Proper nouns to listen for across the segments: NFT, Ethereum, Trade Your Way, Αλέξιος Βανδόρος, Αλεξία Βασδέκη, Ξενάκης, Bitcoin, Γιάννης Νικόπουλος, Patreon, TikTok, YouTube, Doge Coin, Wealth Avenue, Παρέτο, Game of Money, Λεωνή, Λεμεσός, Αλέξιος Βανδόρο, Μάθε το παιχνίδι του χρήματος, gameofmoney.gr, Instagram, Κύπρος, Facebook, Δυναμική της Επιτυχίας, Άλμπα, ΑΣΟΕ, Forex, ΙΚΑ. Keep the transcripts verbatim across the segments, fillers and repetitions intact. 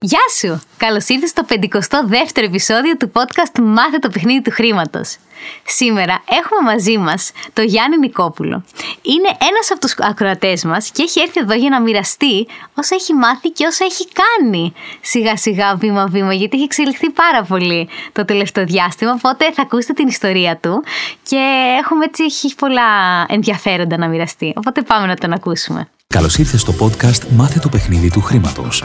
Γεια σου! Καλώς ήρθες στο πενηκοστό δεύτερο επεισόδιο του podcast Μάθε το παιχνίδι του χρήματος. Σήμερα έχουμε μαζί μας τον Γιάννη Νικόπουλο. Είναι ένας από τους ακροατές μας και έχει έρθει εδώ για να μοιραστεί όσα έχει μάθει και όσα έχει κάνει σιγά σιγά, βήμα βήμα, γιατί έχει εξελιχθεί πάρα πολύ το τελευταίο διάστημα, οπότε θα ακούσετε την ιστορία του και έχουμε έτσι έχει πολλά ενδιαφέροντα να μοιραστεί, οπότε πάμε να τον ακούσουμε. Καλώς ήρθες στο podcast Μάθε το παιχνίδι του χρήματος.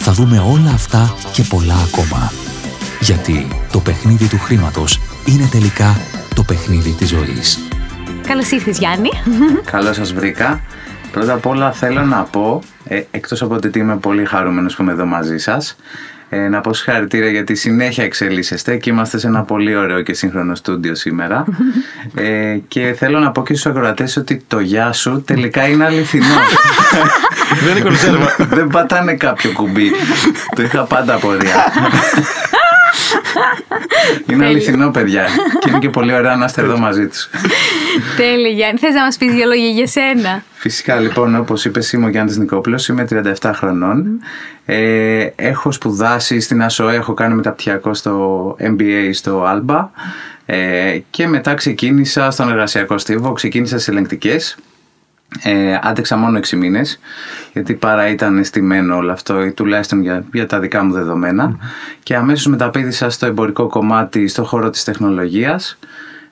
θα δούμε όλα αυτά και πολλά ακόμα. Γιατί το παιχνίδι του χρήματος είναι τελικά το παιχνίδι της ζωής. Καλώς ήρθες, Γιάννη. Καλώς σας βρήκα. Πρώτα απ' όλα θέλω να πω, ε, εκτός από ότι είμαι πολύ χαρούμενος που είμαι εδώ μαζί σας, ε, να πω συγχαρητήρια γιατί συνέχεια εξελίσσεστε και είμαστε σε ένα πολύ ωραίο και σύγχρονο στούντιο σήμερα. ε, και θέλω να πω και στους ακροατές ότι το γεια σου τελικά είναι αληθινό. Δεν είναι κονσέρβα. Δεν πατάνε κάποιο κουμπί. Το είχα πάντα απορία. Είναι αληθινό, παιδιά. Και είναι και πολύ ωραία να είστε εδώ μαζί τους. Τέλεια, Γιάννη. Θες να μας πεις δύο λόγια για σένα? Φυσικά, λοιπόν, όπως είπες, είμαι ο Γιάννης Νικόπουλος, είμαι τριάντα επτά χρονών. Ε, έχω σπουδάσει στην ΑΣΟΕ, έχω κάνει μεταπτυχιακό στο εμ μπι έι στο Άλμπα. Ε, και μετά ξεκίνησα στον εργασιακό στίβο, ξεκίνησα σε ελεγκτικές. Ε, άντεξα μόνο έξι μήνες, γιατί παρά ήταν στημένο όλο αυτό, τουλάχιστον για, για τα δικά μου δεδομένα, mm-hmm. και αμέσως μεταπήδησα στο εμπορικό κομμάτι, στο χώρο της τεχνολογίας,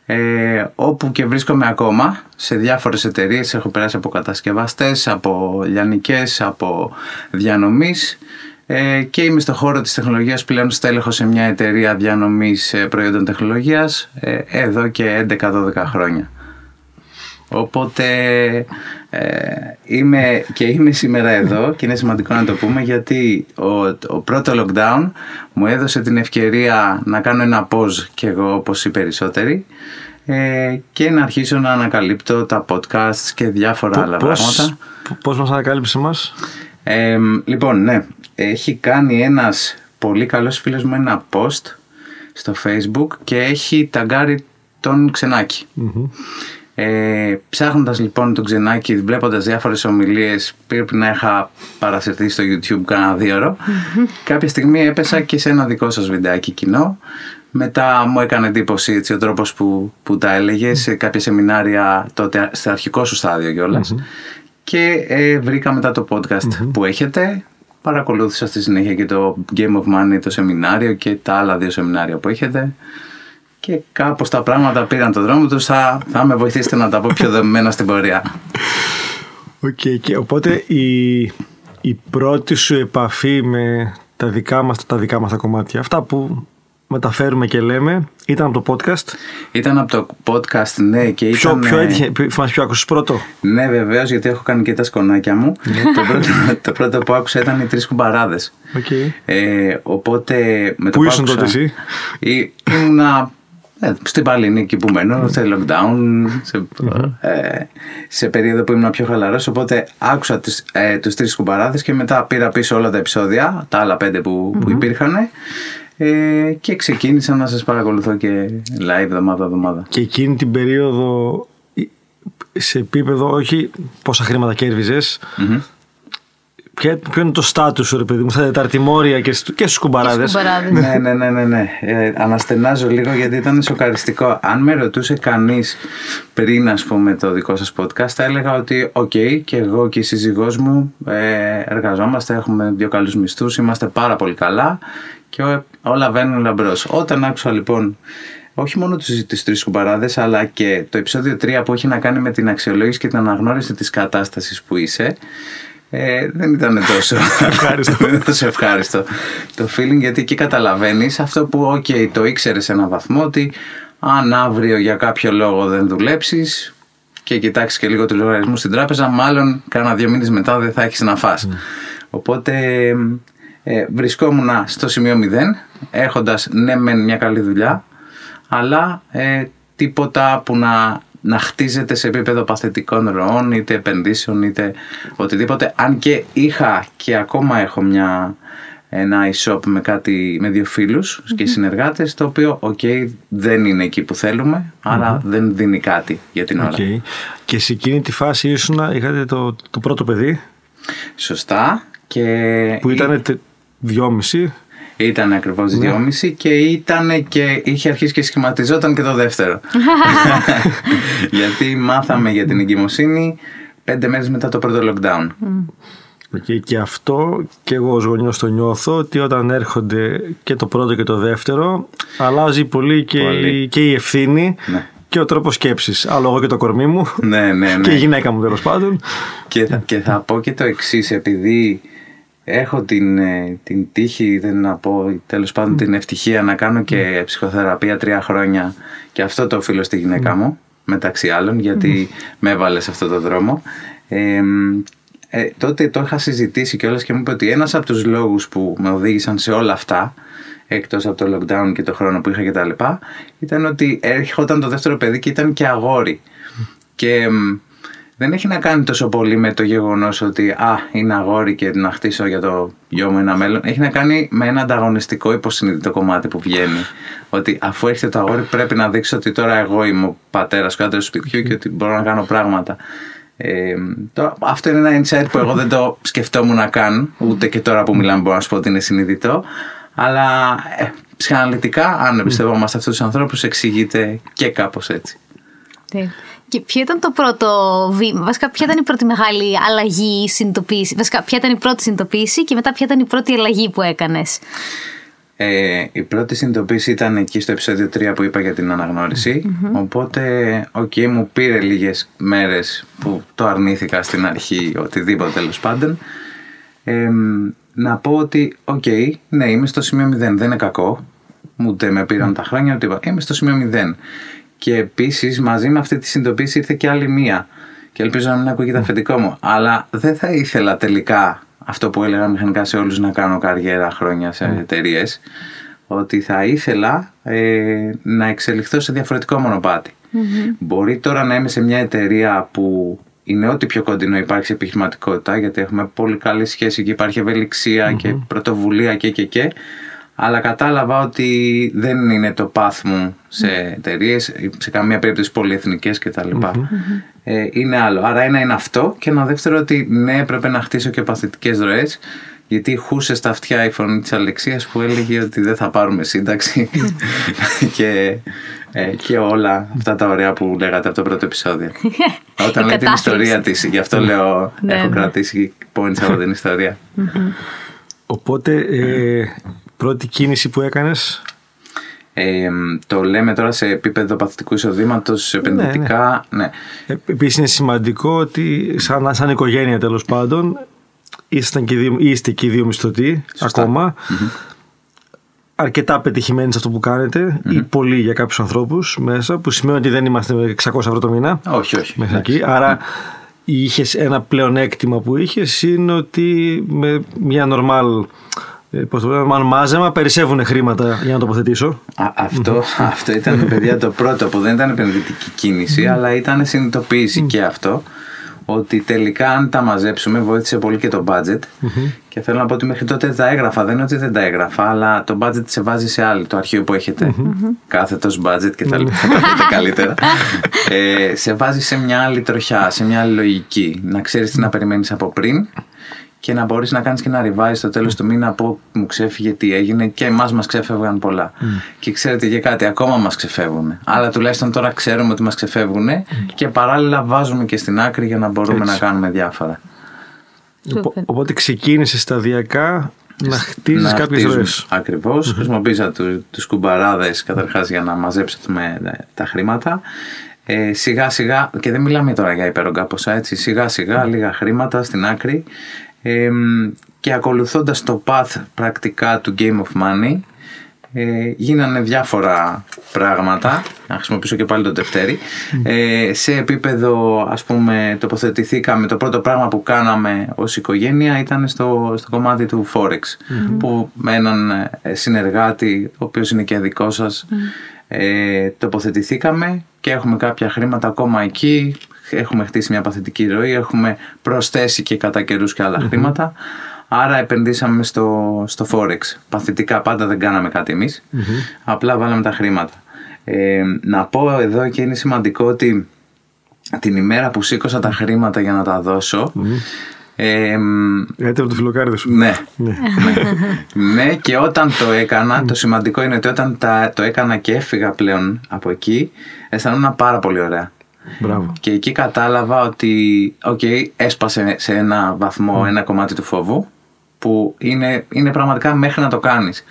ε, όπου και βρίσκομαι ακόμα σε διάφορες εταιρείες. Έχω περάσει από κατασκευαστές, από λιανικές, από διανομής, ε, και είμαι στο χώρο της τεχνολογίας πλέον στέλεχος σε μια εταιρεία διανομής προϊόντων τεχνολογίας ε, εδώ και έντεκα δώδεκα χρόνια. Οπότε ε, είμαι και είμαι σήμερα εδώ και είναι σημαντικό να το πούμε, γιατί ο, ο πρώτο lockdown μου έδωσε την ευκαιρία να κάνω ένα pause και εγώ, όπως οι περισσότεροι, ε, και να αρχίσω να ανακαλύπτω τα podcasts και διάφορα Πο, άλλα πώς, πράγματα. Πώς μας ανακάλυψε μας? Ε, λοιπόν, ναι, έχει κάνει ένας πολύ καλός φίλος μου ένα post στο Facebook και έχει ταγκάρει τον Ξενάκη. Mm-hmm. Ε, ψάχνοντας λοιπόν τον Ξενάκη, βλέποντας διάφορες ομιλίες, πρέπει να είχα παρασυρθεί στο YouTube κάνα δύο ώρο. Κάποια στιγμή έπεσα και σε ένα δικό σας βιντεάκι κοινό. Μετά μου έκανε εντύπωση έτσι, ο τρόπος που, που τα έλεγε σε κάποια σεμινάρια τότε, στο αρχικό σου στάδιο κιόλας. Και ε, βρήκα μετά το podcast που έχετε. Παρακολούθησα στη συνέχεια και το Game of Money, το σεμινάριο και τα άλλα δύο σεμινάρια που έχετε. Και κάπως τα πράγματα πήραν τον δρόμο τους. Θα, θα με βοηθήσετε να τα πω πιο δεμμένα στην πορεία. Okay, και οπότε η, η πρώτη σου επαφή με τα δικά μας τα, δικά μας τα κομμάτια, αυτά που μεταφέρουμε και λέμε, ήταν από το podcast. Ήταν από το podcast, ναι. Και ποιο, ήταν, ποιο έτυχε, μας ποιο άκουσες πρώτο? Ναι, βεβαίως, γιατί έχω κάνει και τα σκονάκια μου. το, πρώτο, το πρώτο που άκουσα ήταν οι τρεις κουμπαράδες. Okay. Ε, οπότε με το που ήσουν τότε εσύ? Ή, ήμουνα... Ε, στην Παλαινίκη που μένω, σε lockdown, σε, mm-hmm. ε, σε περίοδο που ήμουν πιο χαλαρός, οπότε άκουσα τους, ε, τους τρεις κουμπαράδες και μετά πήρα πίσω όλα τα επεισόδια, τα άλλα πέντε που, mm-hmm. που υπήρχαν, ε, και ξεκίνησα να σας παρακολουθώ και live εβδομάδα-εβδομάδα. Και εκείνη την περίοδο, σε επίπεδο όχι πόσα χρήματα κέρδιζες, mm-hmm. ποιο είναι το στάτους σου, ρε παιδί μου, στα τεταρτημόρια και στους κουμπαράδες? Ναι, ναι, ναι, ναι, ναι. Ε, αναστενάζω λίγο γιατί ήταν σοκαριστικό. Αν με ρωτούσε κανείς πριν, ας πούμε, το δικό σας podcast, θα έλεγα ότι οκ, okay, και εγώ και η σύζυγός μου ε, εργαζόμαστε, έχουμε δύο καλούς μισθούς, είμαστε πάρα πολύ καλά και όλα βαίνουν λαμπρός. Όταν άκουσα λοιπόν όχι μόνο τους τρεις κουμπαράδες, αλλά και το επεισόδιο τρία που έχει να κάνει με την αξιολόγηση και την αναγνώριση της κατάστασης που είσαι, Ε, δεν ήταν τόσο ευχάριστο. Δεν ήταν τόσο ευχάριστο το feeling, γιατί εκεί καταλαβαίνεις αυτό που okay, το ήξερες σε έναν βαθμό, ότι αν αύριο για κάποιο λόγο δεν δουλέψεις και κοιτάξεις και λίγο του λογαριασμού στην τράπεζα, μάλλον κάνα δύο μήνες μετά δεν θα έχεις να φας. Mm. Οπότε ε, βρισκόμουν στο σημείο μηδέν, έχοντας ναι μεν μια καλή δουλειά, αλλά ε, τίποτα που να, να χτίζεται σε επίπεδο παθητικών ροών, είτε επενδύσεων, είτε οτιδήποτε. Αν και είχα και ακόμα έχω μια, ένα e-shop με, κάτι, με δύο φίλους mm-hmm. και συνεργάτες, το οποίο okay, δεν είναι εκεί που θέλουμε, mm-hmm. αλλά δεν δίνει κάτι για την ώρα. Okay. Και σε εκείνη τη φάση ήσουνα, είχατε το, το πρώτο παιδί. Σωστά. Και που ήταν ή... δυόμιση. Ήταν ακριβώς ναι. δυόμιση και, ήτανε και είχε αρχίσει και σχηματιζόταν και το δεύτερο. Γιατί μάθαμε για την εγκυμοσύνη πέντε μέρες μετά το πρώτο lockdown. Okay, και αυτό και εγώ ως γονιός το νιώθω, ότι όταν έρχονται και το πρώτο και το δεύτερο αλλάζει πολύ και, πολύ. Η, και η ευθύνη. Ναι. Και ο τρόπος σκέψης. Άλλο εγώ και το κορμί μου. Ναι, ναι, ναι. Και η γυναίκα μου τέλος πάντων. Και, και θα πω και το εξής, επειδή έχω την, την τύχη, δεν να πω τέλος πάντων mm. την ευτυχία να κάνω και mm. ψυχοθεραπεία τρία χρόνια και αυτό το οφείλω στη γυναίκα mm. μου, μεταξύ άλλων, γιατί mm. με έβαλε σε αυτόν τον δρόμο. Ε, ε, τότε το είχα συζητήσει κιόλας και μου είπε ότι ένας από τους λόγους που με οδήγησαν σε όλα αυτά, εκτός από το lockdown και το χρόνο που είχα και τα λοιπά, ήταν ότι έρχονταν το δεύτερο παιδί και ήταν και αγόρι. Και δεν έχει να κάνει τόσο πολύ με το γεγονός ότι α, είναι αγόρι και να χτίσω για το γιο μου ένα μέλλον. Έχει να κάνει με ένα ανταγωνιστικό υποσυνείδητο κομμάτι που βγαίνει. Ότι αφού έρχεται το αγόρι πρέπει να δείξω ότι τώρα εγώ είμαι ο πατέρας και ο άντρας του σπιτιού και ότι μπορώ να κάνω πράγματα. Ε, το, αυτό είναι ένα insight που εγώ δεν το σκεφτόμουν να κάνω, ούτε και τώρα που μιλάμε μπορώ να σου πω ότι είναι συνειδητό. Αλλά ε, ψυχαναλυτικά, αν εμπιστευόμαστε αυτούς τους ανθρώπους, εξηγείται και κάπως έτσι. Και ποιο ήταν το πρώτο βήμα, βασικά ποια ήταν η πρώτη μεγάλη αλλαγή, συνειδητοποίηση, βασικά ποια ήταν η πρώτη συνειδητοποίηση και μετά ποια ήταν η πρώτη αλλαγή που έκανες? Ε, η πρώτη συνειδητοποίηση ήταν εκεί στο επεισόδιο τρία που είπα για την αναγνώριση. Mm-hmm. Οπότε, okay, μου πήρε λίγες μέρες που το αρνήθηκα στην αρχή, οτιδήποτε τέλος πάντων. Ε, Να πω ότι, οκ, okay, ναι, είμαι στο σημείο μηδέν, δεν είναι κακό. Ούτε με πήραν τα χρόνια, ούτε είμαι στο σημείο μηδέν. Και επίσης, μαζί με αυτή τη συνειδητοποίηση ήρθε και άλλη μία. Και ελπίζω να μην ακούγεται αφεντικό μου. Αλλά δεν θα ήθελα τελικά αυτό που έλεγα μηχανικά σε όλους να κάνω καριέρα χρόνια σε εταιρείες. Ότι θα ήθελα ε, να εξελιχθώ σε διαφορετικό μονοπάτι. Mm-hmm. Μπορεί τώρα να είμαι σε μια εταιρεία που είναι ό,τι πιο κοντινό υπάρχει επιχειρηματικότητα, γιατί έχουμε πολύ καλή σχέση και υπάρχει ευελιξία mm-hmm. και πρωτοβουλία και και και. Αλλά κατάλαβα ότι δεν είναι το πάθ μου σε mm-hmm. εταιρείες, σε καμία περίπτωση πολυεθνικές κτλ. Mm-hmm. Ε, είναι άλλο. Άρα ένα είναι αυτό και ένα δεύτερο ότι ναι, πρέπει να χτίσω και παθητικές ροές, γιατί χούσε στα αυτιά η φωνή της Αλεξίας που έλεγε ότι δεν θα πάρουμε σύνταξη και... και όλα αυτά τα ωραία που λέγατε από το πρώτο επεισόδιο. Όταν λέει την ιστορία της, γι' αυτό λέω έχω κρατήσει points από την ιστορία. Οπότε, ε, πρώτη κίνηση που έκανες? Ε, το λέμε τώρα σε επίπεδο παθητικού εισοδήματος, επενδυτικά. Ναι, ναι. Ναι. Επίσης είναι σημαντικό ότι σαν, σαν οικογένεια τέλος πάντων, ήσταν και δι, είστε και οι δύο μισθωτοί ακόμα. Mm-hmm. Αρκετά πετυχημένοι σε αυτό που κάνετε mm-hmm. ή πολλοί για κάποιους ανθρώπους μέσα, που σημαίνει ότι δεν είμαστε με εξακόσια ευρώ το μήνα. Όχι, όχι. Μέσα εκεί. Άρα mm-hmm. είχες ένα πλεονέκτημα που είχες είναι ότι με μια normal, πώς το λέμε, μάζεμα περισσεύουν χρήματα για να τοποθετήσω. Α, αυτό, mm-hmm. αυτό ήταν παιδιά το πρώτο που δεν ήταν επενδυτική κίνηση mm-hmm. αλλά ήταν συνειδητοποίηση mm-hmm. και αυτό. Ότι τελικά αν τα μαζέψουμε βοήθησε πολύ και το budget mm-hmm. και θέλω να πω ότι μέχρι τότε τα έγραφα, δεν είναι ότι δεν τα έγραφα, αλλά το budget σε βάζει σε άλλη, το αρχείο που έχετε mm-hmm. κάθετος budget και τα mm-hmm. θα τα πείτε καλύτερα ε, σε βάζει σε μια άλλη τροχιά, σε μια άλλη λογική, να ξέρεις τι να περιμένεις από πριν και να μπορείς να κάνεις και να revise στο τέλος του μήνα που μου ξέφυγε, τι έγινε, και εμάς μας ξέφευγαν πολλά. Mm. Και ξέρετε και κάτι, ακόμα μας ξεφεύγουν. Αλλά τουλάχιστον τώρα ξέρουμε ότι μας ξεφεύγουν mm. και παράλληλα βάζουμε και στην άκρη για να μπορούμε έτσι να κάνουμε διάφορα. Ο, οπότε ξεκίνησε σταδιακά να χτίζεις κάποιες ροές. Ακριβώς. Mm-hmm. Χρησιμοποίησα τους, τους κουμπαράδες καταρχάς για να μαζέψουμε τα χρήματα. Ε, σιγά σιγά, και δεν μιλάμε τώρα για υπερογκα ποσά, έτσι, σιγά σιγά mm. λίγα χρήματα στην άκρη. Ε, και ακολουθώντας το path πρακτικά του Game of Money ε, γίνανε διάφορα πράγματα, να χρησιμοποιήσω και πάλι τον Δευτέρη, ε, σε επίπεδο, ας πούμε, τοποθετηθήκαμε, το πρώτο πράγμα που κάναμε ως οικογένεια ήταν στο, στο κομμάτι του Forex, mm-hmm. που με έναν συνεργάτη, ο οποίος είναι και δικό σας, mm-hmm. ε, τοποθετηθήκαμε και έχουμε κάποια χρήματα ακόμα εκεί, έχουμε χτίσει μια παθητική ροή, έχουμε προσθέσει και κατά καιρούς και άλλα mm-hmm. χρήματα. Άρα επενδύσαμε στο, στο Forex. Παθητικά πάντα δεν κάναμε κάτι εμείς, mm-hmm. απλά βάλαμε τα χρήματα. Ε, να πω εδώ και είναι σημαντικό ότι την ημέρα που σήκωσα τα χρήματα για να τα δώσω... Mm-hmm. Ε, γιατί από το φιλοκάρδι σου. Ναι, ναι. ναι, και όταν το έκανα, το σημαντικό είναι ότι όταν τα, το έκανα και έφυγα πλέον από εκεί, αισθανόμουν πάρα πολύ ωραία. Μπράβο. Και εκεί κατάλαβα ότι okay, έσπασε σε ένα βαθμό mm. ένα κομμάτι του φόβου που είναι, είναι πραγματικά μέχρι να το κάνεις.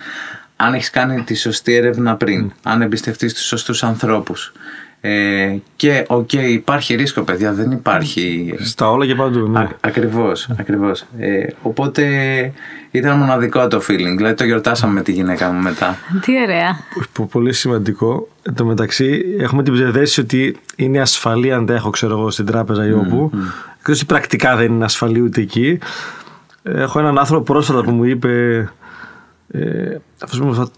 Αν έχεις κάνει τη σωστή έρευνα πριν, mm. αν εμπιστευτείς τους σωστούς ανθρώπους. Ε, και οκ, okay, υπάρχει ρίσκο, παιδιά, δεν υπάρχει. Στα όλα και παντού. Ναι. Α, ακριβώς, ακριβώς. Ε, οπότε ήταν μοναδικό το feeling, δηλαδή το γιορτάσαμε με τη γυναίκα μου μετά. Τι ωραία. Πολύ σημαντικό. Εν τω μεταξύ, έχουμε την ψευδαίσθηση ότι είναι ασφαλή αν τα έχω, ξέρω εγώ, στην τράπεζα ή όπου. Mm-hmm. Εκτός ότι πρακτικά δεν είναι ασφαλή ούτε εκεί. Έχω έναν άνθρωπο πρόσφατα που μου είπε, ε, ας πούμε, θα,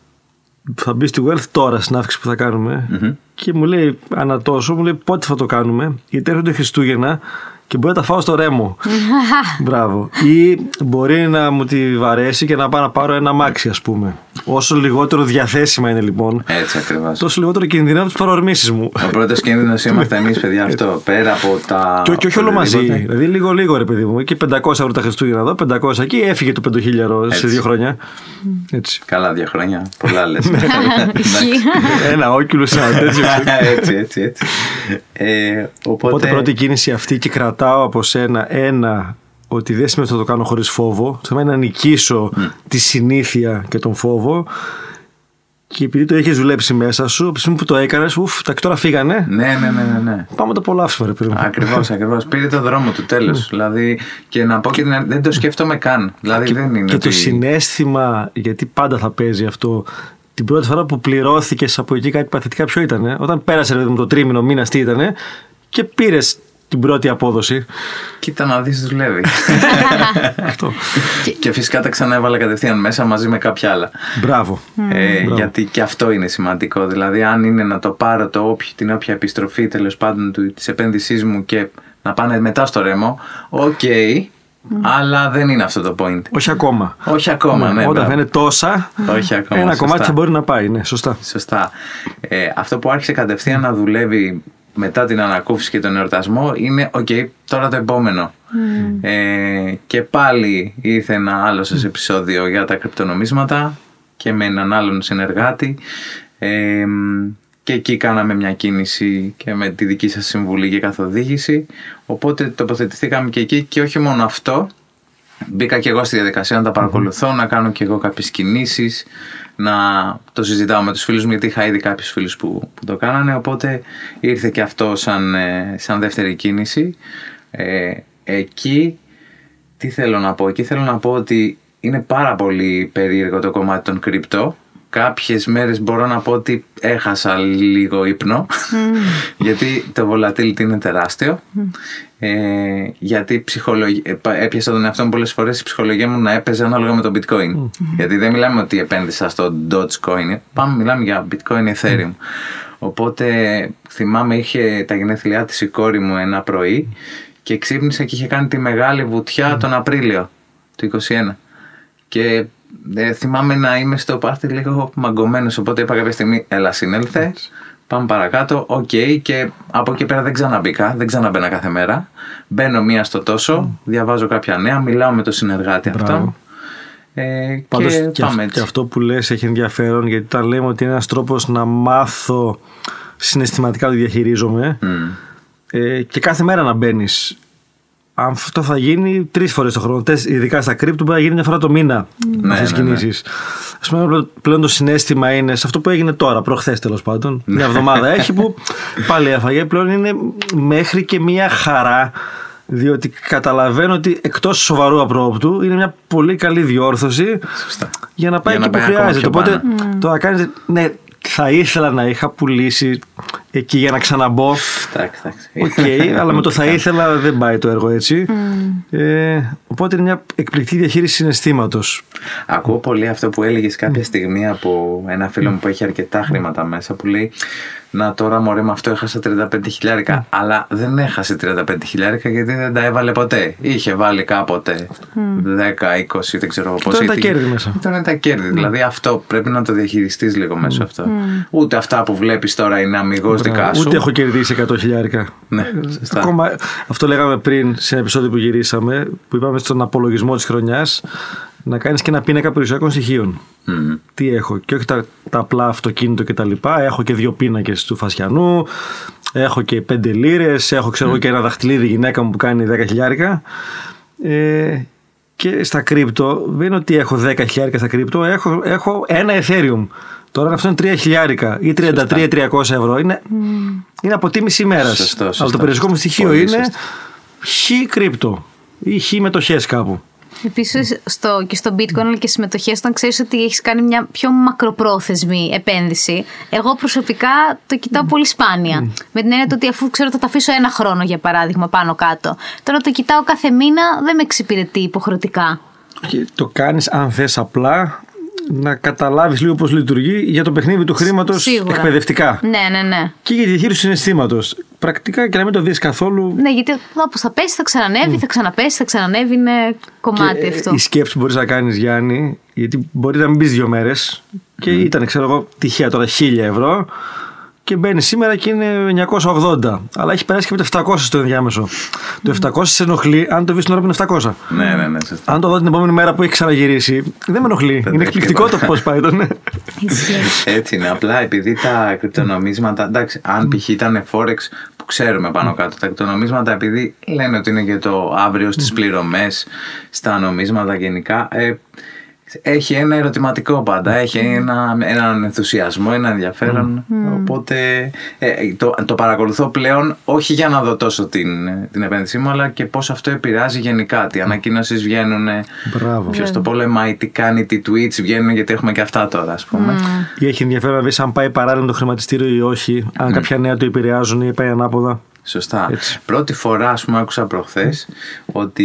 θα μπει στη Wealth τώρα στην αύξηση που θα κάνουμε. Mm-hmm. Και μου λέει, ανά τόσο, μου λέει πότε θα το κάνουμε, γιατί έρχονται Χριστούγεννα και μπορεί να τα φάω στο Ρέμο. Μπράβο. Ή μπορεί να μου τη βαρέσει και να πάω να πάρω ένα αμάξι, ας πούμε. Όσο λιγότερο διαθέσιμα είναι λοιπόν. Έτσι ακριβώς. Τόσο λιγότερο κινδυνεύω από τις παρορμήσεις μου. Ο πρώτος κίνδυνος είμαστε εμείς, παιδιά, αυτό. Πέρα από τα. Και, και όχι όλο μαζί. Δηλαδή λίγο-λίγο, ρε παιδί μου. Και πεντακόσια ευρώ τα Χριστούγεννα εδώ, πεντακόσια εκεί, έφυγε το πέντε χιλιάδες σε δύο χρόνια. Έτσι. Καλά, δύο χρόνια. Πολλά λε. Ένα όκυλο, έτσι, έτσι, έτσι. Οπότε πρώτη κίνηση αυτή και κρατάω. Κρατάω από σένα ένα, ότι δεν σημαίνει ότι θα το κάνω χωρίς φόβο. Θέλω να νικήσω mm. τη συνήθεια και τον φόβο. Και επειδή το έχεις δουλέψει μέσα σου, από τη στιγμή που το έκανες, ουφ, τα τώρα φύγανε. Ναι, ναι, ναι, ναι. Πάμε το απολαύσουμε, ρε παιδί μου. Ακριβώς, ακριβώς. Πήρε το δρόμο του τέλος. Mm. Δηλαδή, και να πω και την δεν το σκέφτομαι καν. Δηλαδή, και, δεν είναι και ότι... το συναίσθημα, γιατί πάντα θα παίζει αυτό. Την πρώτη φορά που πληρώθηκες από εκεί κάτι παθητικά, ποιο ήτανε? Όταν πέρασε, ρε παιδί μου, το τρίμηνο, μήνα, τι ήτανε, και πήρες την πρώτη απόδοση. Κοίτα να δεις, δουλεύει. Αυτό. Και, και φυσικά τα ξανά έβαλα κατευθείαν μέσα μαζί με κάποια άλλα. Μπράβο. Ε, Μπράβο. Γιατί και αυτό είναι σημαντικό. Δηλαδή, αν είναι να το πάρω το όποιο, την όποια επιστροφή τέλος πάντων της επένδυσής μου και να πάνε μετά στο ρέμο, οκ, okay, mm. αλλά δεν είναι αυτό το point. Όχι ακόμα. Όχι ακόμα, ναι. Όταν θα είναι τόσα, όχι ακόμα, ένα σωστά. Κομμάτι θα μπορεί να πάει. Ναι, σωστά. Σωστά. Ε, αυτό που άρχισε κατευθείαν να δουλεύει μετά την ανακούφιση και τον εορτασμό είναι «ΟΚ, okay, τώρα το επόμενο». Mm. Ε, και πάλι ήρθε ένα άλλο σας επεισόδιο για τα κρυπτονομίσματα και με έναν άλλον συνεργάτη ε, και εκεί κάναμε μια κίνηση και με τη δική σας συμβουλή και καθοδήγηση, οπότε τοποθετηθήκαμε και εκεί και όχι μόνο αυτό, μπήκα και εγώ στη διαδικασία να τα παρακολουθώ, mm. να κάνω και εγώ κάποιες κινήσεις, να το συζητάω με τους φίλους μου, γιατί είχα ήδη κάποιους φίλους που, που το κάνανε, οπότε ήρθε και αυτό σαν, σαν δεύτερη κίνηση. Ε, εκεί, τι θέλω να πω, εκεί θέλω να πω ότι είναι πάρα πολύ περίεργο το κομμάτι των κρυπτό. Κάποιες μέρες μπορώ να πω ότι έχασα λίγο ύπνο, mm. γιατί το volatility είναι τεράστιο, mm. ε, γιατί ψυχολογ... έπιασα τον εαυτό μου πολλές φορές, η ψυχολογία μου να έπαιζε ανάλογα με το bitcoin, mm. γιατί δεν μιλάμε ότι επένδυσα στο Doge Coin, πάμε μιλάμε για bitcoin, Ethereum, mm. οπότε θυμάμαι είχε τα γενέθλιά της η κόρη μου ένα πρωί και ξύπνησα και είχε κάνει τη μεγάλη βουτιά mm. τον Απρίλιο του είκοσι ένα και Ε, θυμάμαι να είμαι στο πάρτι λίγο μαγκωμένος, οπότε είπα κάποια στιγμή έλα συνέλθε, πάμε παρακάτω, οκ, okay, και από εκεί πέρα δεν ξαναμπήκα, δεν ξαναμπαίνα κάθε μέρα, μπαίνω μία στο τόσο, mm. διαβάζω κάποια νέα, μιλάω με τον συνεργάτη αυτό ε, πάντως και, και, πάμε αυ- και αυτό που λες έχει ενδιαφέρον, γιατί τα λέμε ότι είναι ένας τρόπος να μάθω συναισθηματικά το διαχειρίζομαι mm. ε, και κάθε μέρα να μπαίνεις. Αυτό θα γίνει τρεις φορές το χρόνο. Ειδικά στα κρύπτου μπορεί να γίνει μια φορά το μήνα. Ναι, αυτές τις ναι, κινήσεις. Ας ναι. πούμε, πλέον το συνέστημα είναι σε αυτό που έγινε τώρα, προχθές τέλος πάντων. Μια εβδομάδα έχει που πάλι έφαγε. Πλέον είναι μέχρι και μια χαρά διότι καταλαβαίνω ότι εκτός σοβαρού απρόπτου είναι μια πολύ καλή διόρθωση. Σωστά. Για να πάει για εκεί να που χρειάζεται. Οπότε mm. το να κάνετε, ναι, θα ήθελα να είχα πουλήσει εκεί για να ξαναμπω. Οκ, okay, αλλά με το θα ήθελα δεν πάει το έργο έτσι. Mm. Ε, οπότε είναι μια εκπληκτική διαχείριση συναισθήματος. Ακούω πολύ αυτό που έλεγες κάποια στιγμή από ένα φίλο μου που έχει αρκετά χρήματα μέσα, που λέει να τώρα μωρέ με αυτό έχασα τριάντα πέντε χιλιάρικα. Αλλά δεν έχασε τριάντα πέντε χιλιάρικα γιατί δεν τα έβαλε ποτέ. Είχε βάλει κάποτε δέκα, είκοσι, δεν ξέρω πώς. Τώρα είναι τα κέρδη μέσα. Τώρα είναι τα κέρδη. Δηλαδή αυτό πρέπει να το διαχειριστείς λίγο μέσω αυτό. Ούτε αυτά που βλέπεις τώρα είναι αμιγώς δικά σου. Ούτε έχω κερδίσει εκατό χιλιάρικα. Ναι, σωστά. Ακόμα, αυτό λέγαμε πριν σε ένα επεισόδιο που γυρίσαμε, που είπαμε στον απολογισμό της χρονιάς να κάνεις και ένα πίνακα περιουσιακών στοιχείων. Mm. Τι έχω, και όχι τα, τα απλά αυτοκίνητο και τα λοιπά. Έχω και δύο πίνακες του Φασιανού, έχω και πέντε λίρες, έχω ξέρω mm. και ένα δαχτυλίδι γυναίκα μου που κάνει δέκα χιλιάρικα. Ε, και στα κρύπτο, δεν είναι ότι έχω δέκα χιλιάρικα στα κρύπτο, έχω, έχω ένα Ethereum. Τώρα αυτό είναι τρία χιλιάρικα ή τριάντα τρεις χιλιάδες τριακόσια ευρώ. Είναι, mm. είναι αποτίμηση ημέρας. Σωστό, σωστό, αλλά το περιουσιακό μου στοιχείο πολύ είναι χ κρύπτο ή χ μετοχές κάπου. Επίσης στο, και στο Bitcoin αλλά και στις μετοχές, όταν ξέρεις ότι έχεις κάνει μια πιο μακροπρόθεσμη επένδυση, εγώ προσωπικά το κοιτάω πολύ σπάνια. Mm. Με την έννοια ότι αφού ξέρω θα τα αφήσω ένα χρόνο για παράδειγμα πάνω κάτω. Τώρα το κοιτάω κάθε μήνα, δεν με εξυπηρετεί υποχρεωτικά. Και το κάνεις αν θες απλά να καταλάβεις λίγο πώς λειτουργεί για το παιχνίδι του χρήματος. Σίγουρα. Εκπαιδευτικά. Ναι, ναι, ναι. Και για τη διαχείριση συναισθήματος. Πρακτικά και να μην το δεις καθόλου. Ναι, γιατί όπως θα πέσει, θα ξανανεύει, mm. θα ξαναπέσει, θα ξανανεύει. Είναι κομμάτι και αυτό. Η σκέψη που μπορείς να κάνεις, Γιάννη, γιατί μπορεί να μην μπεις δύο μέρες και mm. ήταν, ξέρω εγώ, τυχαία τώρα χίλια ευρώ και μπαίνει σήμερα και είναι εννιακόσια ογδόντα. Αλλά έχει περάσει και με το επτακόσια στο ενδιάμεσο. Mm. Το επτακόσια σε ενοχλεί, αν το βρει την ώρα που είναι επτακόσια. Ναι, ναι, ναι. Σωστά. Αν το δω την επόμενη μέρα που έχει ξαναγυρίσει, δεν με ενοχλεί. Δεν είναι εκπληκτικό το πώς πάει. Ναι. Έτσι είναι. Απλά επειδή τα κρυπτονομίσματα. Εντάξει, αν π.χ. ήταν Forex, που ξέρουμε πάνω κάτω, τα κρυπτονομίσματα επειδή λένε ότι είναι για το αύριο στις πληρωμές, στα νομίσματα γενικά. Ε, Έχει ένα ερωτηματικό πάντα, έχει ένα, έναν ενθουσιασμό, ένα ενδιαφέρον. Mm. Οπότε ε, το, το παρακολουθώ πλέον, όχι για να δω τόσο την, την επένδυσή μου, αλλά και πώς αυτό επηρεάζει γενικά. Τι ανακοινώσεις βγαίνουν, ποιος το πολεμάει, τι κάνει, τι tweets βγαίνουν, γιατί έχουμε και αυτά τώρα, ας πούμε. Mm. Ή έχει ενδιαφέρον να δεις αν πάει παράλληλα το χρηματιστήριο ή όχι, αν mm. κάποια νέα το επηρεάζουν ή πάει ανάποδα. Σωστά. Έτσι. Πρώτη φορά, ας πούμε, άκουσα προχθές ότι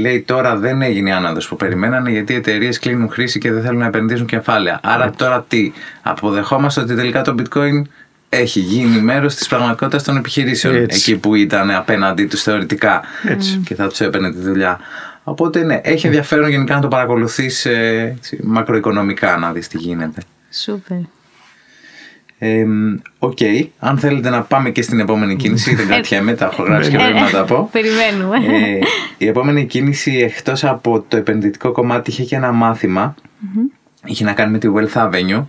λέει τώρα δεν έγινε η άνοδος που περιμένανε γιατί οι εταιρείες κλείνουν χρήση και δεν θέλουν να επενδύσουν κεφάλαια. Άρα έτσι. Τώρα τι, αποδεχόμαστε ότι τελικά το bitcoin έχει γίνει μέρος της πραγματικότητας των επιχειρήσεων. Έτσι. Εκεί που ήταν απέναντί τους θεωρητικά. Έτσι. Και θα τους έπαιρνε τη δουλειά. Οπότε ναι, έχει ενδιαφέρον γενικά να το παρακολουθείς έτσι, μακροοικονομικά, να δεις τι γίνεται. Σούπερ. Οκ, ε, okay. Αν θέλετε να πάμε και στην επόμενη κίνηση, δεν κρατιέμαι, τα έχω γράψει και πρέπει να τα πω. Περιμένουμε. Ε, η επόμενη κίνηση, εκτός από το επενδυτικό κομμάτι, είχε και ένα μάθημα. Mm-hmm. Είχε να κάνει με τη Wealth Avenue. Mm-hmm.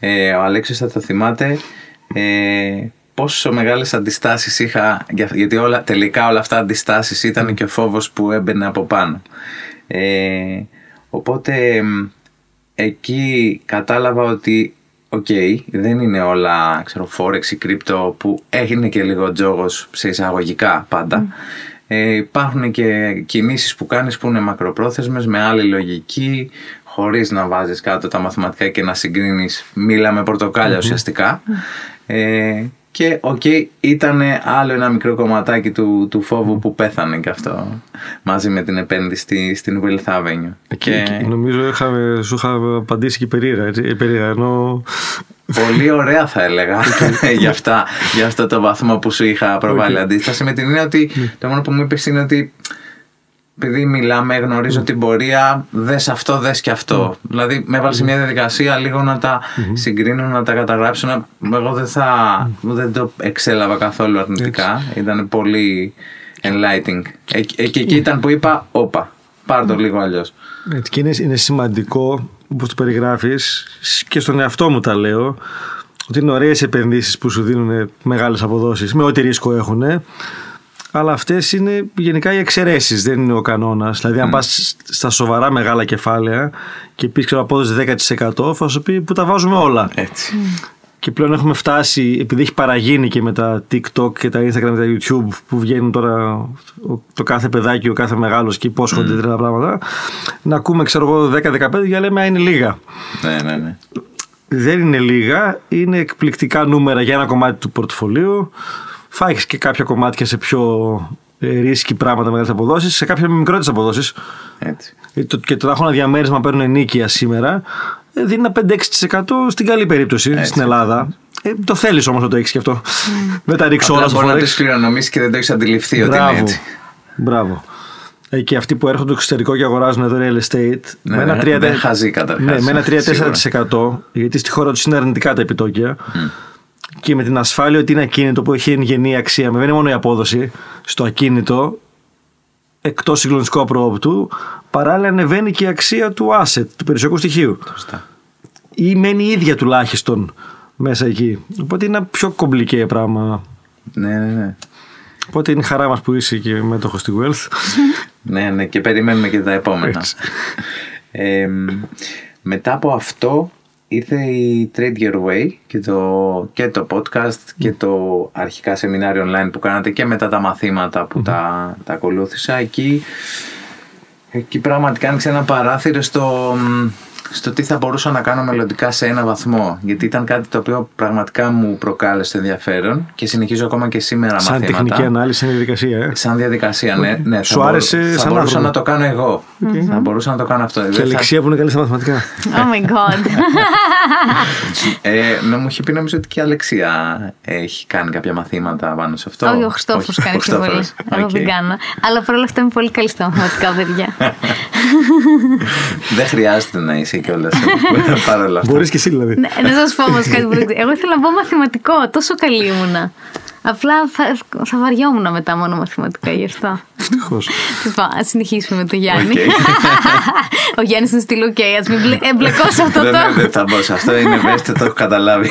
Ε, ο Αλέξιος θα το θυμάται. Ε, πόσο μεγάλες αντιστάσεις είχα, γιατί όλα, τελικά όλα αυτά αντιστάσεις ήταν και ο φόβος που έμπαινε από πάνω. Ε, οπότε εκεί κατάλαβα ότι Οκ, okay, δεν είναι όλα, ξέρω, Forex ή κρύπτο που έχει και λίγο τζόγος σε εισαγωγικά πάντα. Mm. Ε, υπάρχουν και κινήσεις που κάνεις που είναι μακροπρόθεσμες, με άλλη λογική, χωρίς να βάζεις κάτω τα μαθηματικά και να συγκρίνεις μήλα με πορτοκάλια mm-hmm. ουσιαστικά. Mm. Ε, και οκ, okay, ήταν άλλο ένα μικρό κομματάκι του, του φόβου που πέθανε και αυτό μαζί με την επένδυση στην Wealth Avenue. Και, και... νομίζω είχαμε, σου είχα απαντήσει και περίεργα, έτσι, περίεργα ενώ... Πολύ ωραία θα έλεγα για, αυτά, για αυτό το βαθμό που σου είχα προβάλλει okay. αντίσταση, με την έννοια ότι το μόνο που μου είπες είναι ότι επειδή μιλάμε, γνωρίζω mm. την πορεία, δες αυτό, δες και αυτό. Mm. Δηλαδή, με έβαλε σε μια διαδικασία λίγο να τα mm-hmm. συγκρίνω, να τα καταγράψω. Εγώ δεν, θα, mm. δεν το εξέλαβα καθόλου αρνητικά. Έτσι. Ήταν πολύ enlightening. Ε, και εκεί yeah. ήταν που είπα, όπα, πάρ' το mm. λίγο αλλιώς. Έτσι, και είναι, είναι σημαντικό, όπως το περιγράφεις, και στον εαυτό μου τα λέω, ότι είναι ωραίες επενδύσεις που σου δίνουν μεγάλες αποδόσεις, με ό,τι ρίσκο έχουν. Αλλά αυτές είναι γενικά οι εξαιρέσεις, δεν είναι ο κανόνας. Δηλαδή, mm. αν πας στα σοβαρά μεγάλα κεφάλαια και πεις ξέρω απόδοση δέκα τοις εκατό, θα σου πει που τα βάζουμε όλα. Έτσι. Mm. Και πλέον έχουμε φτάσει, επειδή έχει παραγίνει και με τα TikTok και τα Instagram και τα YouTube που βγαίνουν τώρα το κάθε παιδάκι, ο κάθε μεγάλος και υπόσχονται mm. τρία πράγματα, να ακούμε ξέρω εγώ δέκα με δεκαπέντε για λέμε α, είναι λίγα. Ναι, ναι, ναι. Δεν είναι λίγα, είναι εκπληκτικά νούμερα για ένα κομμάτι του πορτοφολίου. Θα έχεις και κάποια κομμάτια σε πιο ρίσκι πράγματα, μεγάλες αποδόσεις, σε κάποια μικρότερες αποδόσεις. Έτσι. Και το να έχω ένα διαμέρισμα παίρνουν ενίκεια σήμερα, δίνει ένα πέντε με έξι τοις εκατό στην καλή περίπτωση. Έτσι. Στην Ελλάδα. Ε, το θέλεις όμως να το έχεις και αυτό. Mm. Δεν τα ρίξω όλα στο Forex. Μπορεί να το κληρονομήσεις και δεν το έχεις αντιληφθεί. Μπράβο. Ότι είναι έτσι. Μπράβο. Ε, και αυτοί που έρχονται στο εξωτερικό και αγοράζουν εδώ real estate. Ναι, με ένα τρία τοις εκατό. Δεν χαζεί καταρχάς. Ναι, με ένα τρία με τέσσερα τοις εκατό. Γιατί στη χώρα τους είναι αρνητικά τα επιτόκια. Mm. Και με την ασφάλεια ότι είναι ακίνητο που έχει εν γενή αξία. Με δεν είναι μόνο η απόδοση στο ακίνητο. Εκτός συγκλονιστικού απρόοπτου, παράλληλα ανεβαίνει και η αξία του asset, του περιουσιακού στοιχείου. Φωστά. Ή μένει η ίδια τουλάχιστον μέσα εκεί. Οπότε είναι ένα πιο κομπλικέ πράγμα. Ναι, ναι, ναι. Οπότε είναι χαρά μας που είσαι και μέτοχος στη Wealth. Ναι, ναι, και περιμένουμε και τα επόμενα. ε, μετά από αυτό ήρθε η Trade Your Way και το, και το podcast και το αρχικά σεμινάριο online που κάνατε και μετά τα μαθήματα που mm-hmm. τα, τα ακολούθησα. Εκεί, εκεί πραγματικά άνοιξε ένα παράθυρο στο, στο τι θα μπορούσα να κάνω μελλοντικά σε ένα βαθμό. Γιατί ήταν κάτι το οποίο πραγματικά μου προκάλεσε ενδιαφέρον και συνεχίζω ακόμα και σήμερα σαν μαθήματα. Σαν τεχνική ανάλυση, σαν διαδικασία. Ε? Σαν διαδικασία, ναι. ναι Σου θα άρεσε μπορού, σαν Θα μπορούσα να το κάνω εγώ. Okay. Θα μπορούσα να το κάνω αυτό. Και Αλεξία θα... που είναι καλή στα μαθηματικά. Oh my god. ε, ναι, μου είχε πει νομίζω ότι και η Αλεξία έχει κάνει κάποια μαθήματα πάνω σε αυτό. Όχι, ο Χριστόφρος κάνει πιο πολύ. Εγώ δεν κάνω. Αλλά παρόλα αυτά είμαι πολύ καλή στα μαθηματικά, παιδιά. Δεν χρειάζεται να είσαι. Μπορείς και εσύ δηλαδή. Ναι, να σας πω όμως κάτι που δεν ξέρω. Εγώ ήθελα να πω μαθηματικό, τόσο καλή ήμουνα. Απλά θα, θα βαριόμουν μετά μόνο μαθηματικά γι' αυτό. Ευτυχώς. Ας συνεχίσουμε με τον Γιάννη. Okay. Ο Γιάννης είναι στυλ οκ, ας μην εμπλεκώ σε αυτό το... Δεν, δεν θα μπω σε αυτό, είναι ευαίσθητο, το έχω καταλάβει.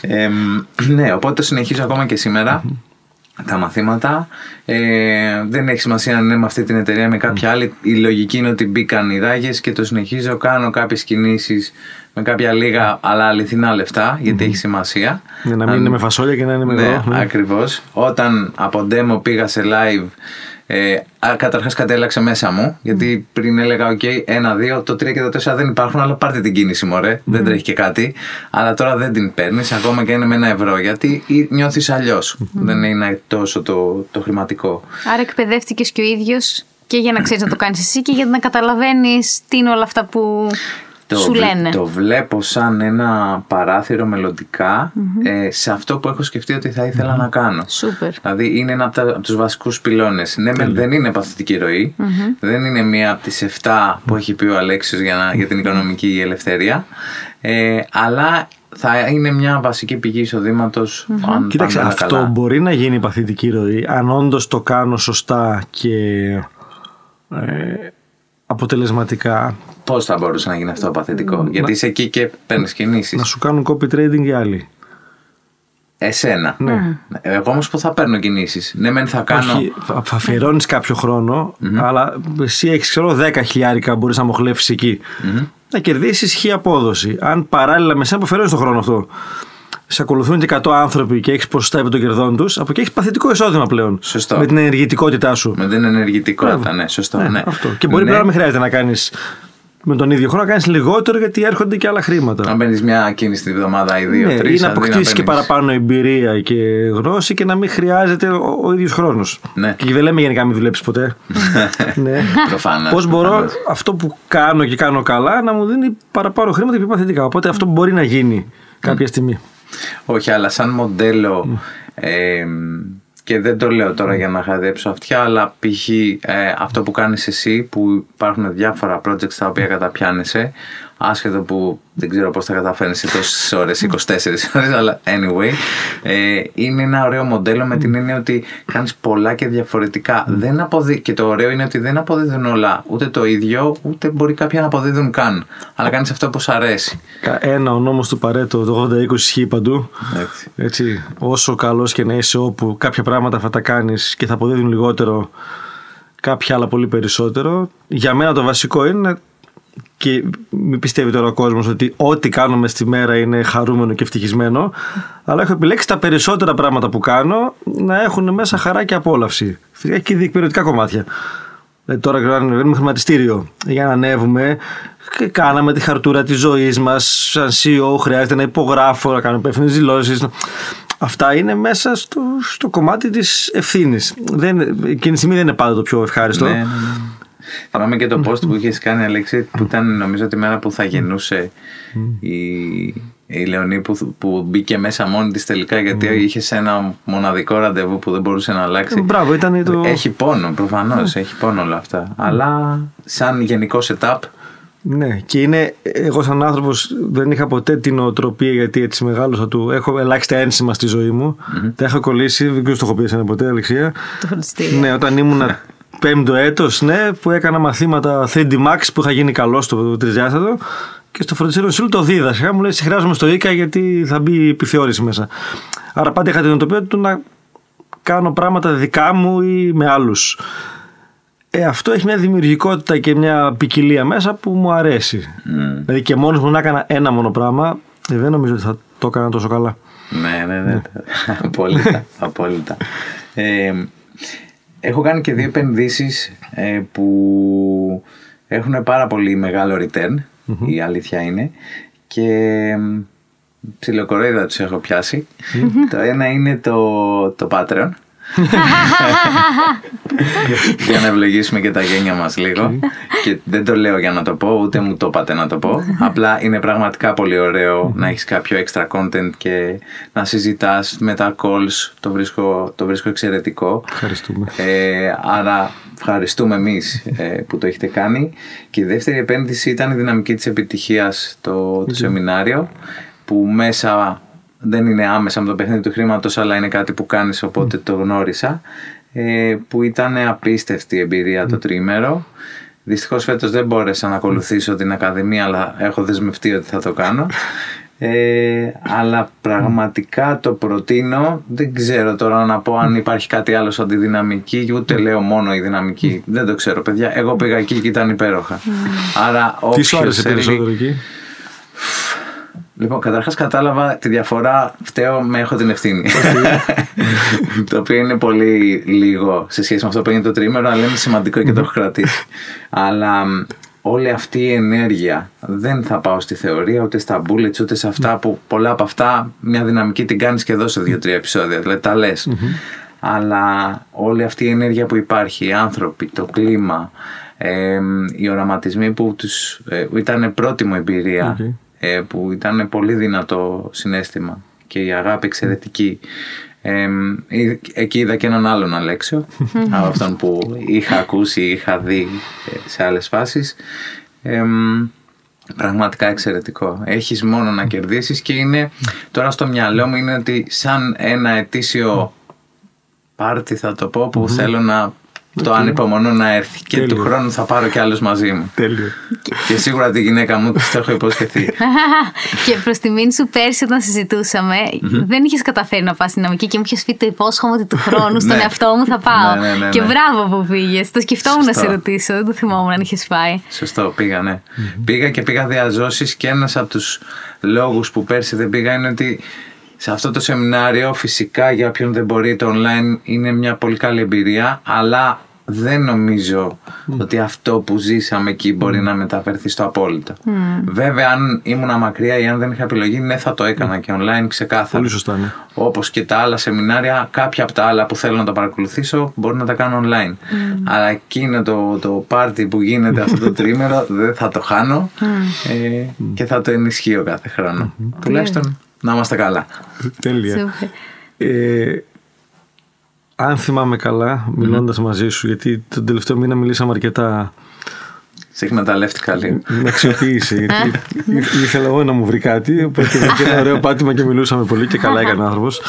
ε, ναι, οπότε το συνεχίζω ακόμα και σήμερα. Τα μαθήματα. Ε, δεν έχει σημασία αν είναι με αυτή την εταιρεία με κάποια mm. άλλη. Η λογική είναι ότι μπήκαν οι ράγες και το συνεχίζω. Κάνω κάποιες κινήσεις με κάποια λίγα αλλά αληθινά λεφτά, γιατί mm. έχει σημασία. Για να μην αν... είναι με φασόλια και να είναι με ναι, εγώ. Ναι, ακριβώς. Όταν από demo πήγα σε live, ε, καταρχάς κατέλαξε μέσα μου. Γιατί πριν έλεγα: οκ, ένα, δύο, το τρία και το τέσσερα δεν υπάρχουν, αλλά πάρτε την κίνηση, μωρέ. Mm. Δεν τρέχει και κάτι. Αλλά τώρα δεν την παίρνεις, ακόμα και είναι με ένα ευρώ. Γιατί νιώθεις αλλιώς. Mm. Δεν είναι τόσο το, το χρηματικό. Άρα εκπαιδεύτηκες και ο ίδιος και για να ξέρεις να το κάνεις εσύ και για να καταλαβαίνεις τι είναι όλα αυτά που. Το, σου λένε. Το βλέπω σαν ένα παράθυρο μελλοντικά mm-hmm. ε, σε αυτό που έχω σκεφτεί ότι θα ήθελα mm-hmm. να κάνω. Super. Δηλαδή είναι ένα από, τα, από τους βασικούς πυλώνες. Ναι, mm-hmm. δεν είναι παθητική ροή, mm-hmm. δεν είναι μία από τις εφτά που έχει πει ο Αλέξιος για, να, για την οικονομική ελευθερία, ε, αλλά θα είναι μια βασική πηγή εισοδήματος. Mm-hmm. Αν κοίταξε, αυτό καλά. Μπορεί να γίνει παθητική ροή αν όντως το κάνω σωστά και... Ε, αποτελεσματικά. Πώς θα μπορούσε να γίνει αυτό παθητικό? Να... Γιατί είσαι εκεί και παίρνεις κινήσεις. Να σου κάνουν copy trading οι άλλοι. Εσένα. Ναι. Εγώ όμως που θα παίρνω κινήσεις. Ναι, μεν θα κάνω. Όχι, θα αφιερώνεις κάποιο χρόνο, mm-hmm. αλλά εσύ έχεις ξέρω δέκα χιλιάρικα μπορείς να μοχλεύσεις εκεί. Mm-hmm. Να κερδίσεις χι απόδοση. Αν παράλληλα με εσένα που αφιερώνεις τον χρόνο αυτό, σε ακολουθούν και εκατό άνθρωποι και έχεις ποσοστά επί των κερδών τους, από εκεί έχεις παθητικό εισόδημα πλέον. Σωστό. Με την ενεργητικότητά σου. Με την ενεργητικότητα, ναι, σωστό. Ναι, ναι. Αυτό. Και μπορεί ναι. πλέον να μην χρειάζεται να κάνεις με τον ίδιο χρόνο, να κάνεις λιγότερο γιατί έρχονται και άλλα χρήματα. Να μπαίνεις μια κίνηση την εβδομάδα ή δύο, ναι, τρεις. Ή να αποκτήσεις και παραπάνω εμπειρία και γνώση και να μην χρειάζεται ο, ο ίδιος χρόνος. Ναι. Και δεν λέμε γενικά μην δουλέψεις ποτέ. Ναι. Προφανώς. Πώς μπορώ αυτό που κάνω και κάνω καλά να μου δίνει παραπάνω χρήματα και πιο παθητικά. Οπότε αυτό μπορεί να γίνει κάποια στιγμή. Όχι, αλλά σαν μοντέλο mm. ε, και δεν το λέω τώρα mm. για να χαδέψω αυτιά, αλλά π.χ. Ε, αυτό που κάνεις εσύ, που υπάρχουν διάφορα projects τα οποία καταπιάνεσαι, άσχετο που δεν ξέρω πώς θα καταφέρνεις σε τόσες ώρες, είκοσι τέσσερις ώρες, αλλά anyway, ε, είναι ένα ωραίο μοντέλο με την έννοια ότι κάνεις πολλά και διαφορετικά. Mm. Δεν αποδι... Και το ωραίο είναι ότι δεν αποδίδουν όλα, ούτε το ίδιο, ούτε μπορεί κάποια να αποδίδουν καν. Αλλά κάνεις αυτό που σου αρέσει. Ένα, ο νόμος του Παρέτο, το ογδόντα είκοσι ισχύει παντού. Έτσι. Έτσι, όσο καλός και να είσαι όπου, κάποια πράγματα θα τα κάνεις και θα αποδίδουν λιγότερο, κάποια άλλα πολύ περισσότερο. Για μένα το βασικό είναι. και μην πιστεύει τώρα ο κόσμος ότι ό,τι κάνουμε στη μέρα είναι χαρούμενο και ευτυχισμένο, αλλά έχω επιλέξει τα περισσότερα πράγματα που κάνω να έχουν μέσα χαρά και απόλαυση. Φυσικά και διεκπαιρεωτικά κομμάτια. Ε, τώρα κάνουμε χρηματιστήριο για να ανέβουμε και κάναμε τη χαρτούρα της ζωής μας. Σαν σι ι ο χρειάζεται να υπογράφω, να κάνω υπεύθυνες δηλώσεις. Αυτά είναι μέσα στο, στο κομμάτι της ευθύνης. Δεν, εκείνη τη στιγμή δεν είναι πάντα το πιο ευχάριστο. Ναι. Θυμάμαι και το post που είχες κάνει, Αλέξη, που ήταν νομίζω τη μέρα που θα γεννούσε η, η Λεωνή, που, που μπήκε μέσα μόνη της τελικά, γιατί είχες ένα μοναδικό ραντεβού που δεν μπορούσε να αλλάξει. Μπράβο, ήταν το... Έχει πόνο, προφανώς, έχει πόνο όλα αυτά. Αλλά σαν γενικό setup... Ναι, και είναι, εγώ σαν άνθρωπος δεν είχα ποτέ την οτροπία, γιατί έτσι μεγάλωσα του. Έχω ελάχιστα ένσημα στη ζωή μου. Mm-hmm. Τα έχω κολλήσει, δεν ξέρω το έχω πει εσένα ποτέ, Αλεξία. Το χρηστήριο. Ναι, όταν ήμουνα πέμπτο έτος, ναι, που έκανα μαθήματα θρι ντι Max που είχα γίνει καλό στο τρισδιάστατο και στο φροντιστήριο Σιλού το δίδασκα. Μου λέει: χρειάζομαι στο ΙΚΑ γιατί θα μπει επιθεώρηση μέσα. Άρα πάντα είχα την οτροπία του να κάνω πράγματα δικά μου ή με άλλους. Ε, αυτό έχει μια δημιουργικότητα και μια ποικιλία μέσα που μου αρέσει. Mm. Δηλαδή και μόνος μου να έκανα ένα μόνο πράγμα, δεν νομίζω ότι θα το έκανα τόσο καλά. Ναι, ναι, ναι. Απόλυτα. απόλυτα. Ε, έχω κάνει και δύο επενδύσεις ε, που έχουν πάρα πολύ μεγάλο return, mm-hmm. η αλήθεια είναι, και ψιλοκορέιδα τους έχω πιάσει. Mm-hmm. Το ένα είναι το, το Patreon. Για να ευλογήσουμε και τα γένια μας λίγο. Και δεν το λέω για να το πω, ούτε μου το είπατε να το πω. Απλά είναι πραγματικά πολύ ωραίο να έχεις κάποιο extra content και να συζητάς με τα calls. Το βρίσκω, το βρίσκω εξαιρετικό. Ευχαριστούμε. ε, Άρα ευχαριστούμε εμείς ε, που το έχετε κάνει. Και η δεύτερη επένδυση ήταν η δυναμική της επιτυχίας, το, το σεμινάριο, που μέσα... δεν είναι άμεσα με το παιχνίδι του χρήματος, αλλά είναι κάτι που κάνεις, οπότε mm. το γνώρισα, ε, που ήταν απίστευτη η εμπειρία mm. το τριήμερο. Δυστυχώς φέτος δεν μπόρεσα να ακολουθήσω mm. την Ακαδημία, αλλά έχω δεσμευτεί ότι θα το κάνω. Ε, αλλά πραγματικά το προτείνω. Δεν ξέρω τώρα να πω αν υπάρχει κάτι άλλο σαν τη δυναμική, ούτε λέω μόνο η δυναμική. Mm. Δεν το ξέρω, παιδιά. Εγώ πήγα εκεί και ήταν υπέροχα. Mm. Άρα, τι σου άρεσε περισσότερο εκεί? Λοιπόν, καταρχάς κατάλαβα τη διαφορά, φταίω με έχω την ευθύνη. Το οποίο είναι πολύ λίγο σε σχέση με αυτό που είναι το τριήμερο, αλλά είναι σημαντικό και το έχω κρατήσει. Αλλά όλη αυτή η ενέργεια, δεν θα πάω στη θεωρία, ούτε στα bullets, ούτε σε αυτά που πολλά από αυτά μια δυναμική την κάνεις και εδώ σε δύο τρία επεισόδια, δηλαδή τα λες. Αλλά όλη αυτή η ενέργεια που υπάρχει, οι άνθρωποι, το κλίμα, ε, οι οραματισμοί που τους, ε, ήταν πρώτη μου εμπειρία, okay. που ήταν πολύ δυνατό συναίσθημα και η αγάπη εξαιρετική. Ε, εκεί είδα και έναν άλλον Αλέξιο από αυτόν που είχα ακούσει, είχα δει σε άλλες φάσεις. Ε, πραγματικά εξαιρετικό. Έχεις μόνο να κερδίσεις και είναι τώρα στο μυαλό μου είναι ότι σαν ένα ετήσιο πάρτι θα το πω που θέλω να το okay. ανυπομονώ να έρθει και τέλειο. Του χρόνου θα πάρω κι άλλους μαζί μου. Τέλειο. Και σίγουρα τη γυναίκα μου της το έχω υποσχεθεί. Και προς τη μήνυ σου πέρσι όταν συζητούσαμε, mm-hmm. δεν είχες καταφέρει να πας στην δυναμική και μου είχες πει το υπόσχομαι ότι του χρόνου στον εαυτό μου θα πάω. ναι, ναι, ναι, ναι. Και μπράβο που πήγες. Το σκεφτόμουν Σωστό. Να σε ρωτήσω, δεν το θυμόμουν αν είχες πάει. Σωστό, πήγα, ναι. Mm-hmm. Πήγα και πήγα διαζώσεις και ένας από τους λόγους που πέρσι δεν πήγα είναι ότι. Σε αυτό το σεμινάριο φυσικά για όποιον δεν μπορεί το online είναι μια πολύ καλή εμπειρία, αλλά δεν νομίζω mm. ότι αυτό που ζήσαμε εκεί μπορεί mm. να μεταφερθεί στο απόλυτο. Mm. Βέβαια αν ήμουν μακριά ή αν δεν είχα επιλογή, ναι θα το έκανα mm. και online ξεκάθαρα. Πολύ σωστά, ναι. Όπως και τα άλλα σεμινάρια, κάποια από τα άλλα που θέλω να τα παρακολουθήσω μπορώ να τα κάνω online. Mm. Αλλά εκείνο το, το πάρτι που γίνεται αυτό το τρίμερο δεν θα το χάνω mm. ε, και θα το ενισχύω κάθε χρόνο. Mm-hmm. Τουλάχιστον. Να είμαστε καλά. Τέλεια. Ε, αν θυμάμαι καλά, μιλώντας mm-hmm. μαζί σου, γιατί τον τελευταίο μήνα μιλήσαμε αρκετά... Σε εκμεταλλεύτηκα λίγο. Με αξιοποίησε, γιατί ήθελα εγώ να μου βρει κάτι, οπότε ήταν ένα ωραίο πάτημα και μιλούσαμε πολύ και καλά έκανε ο άνθρωπος.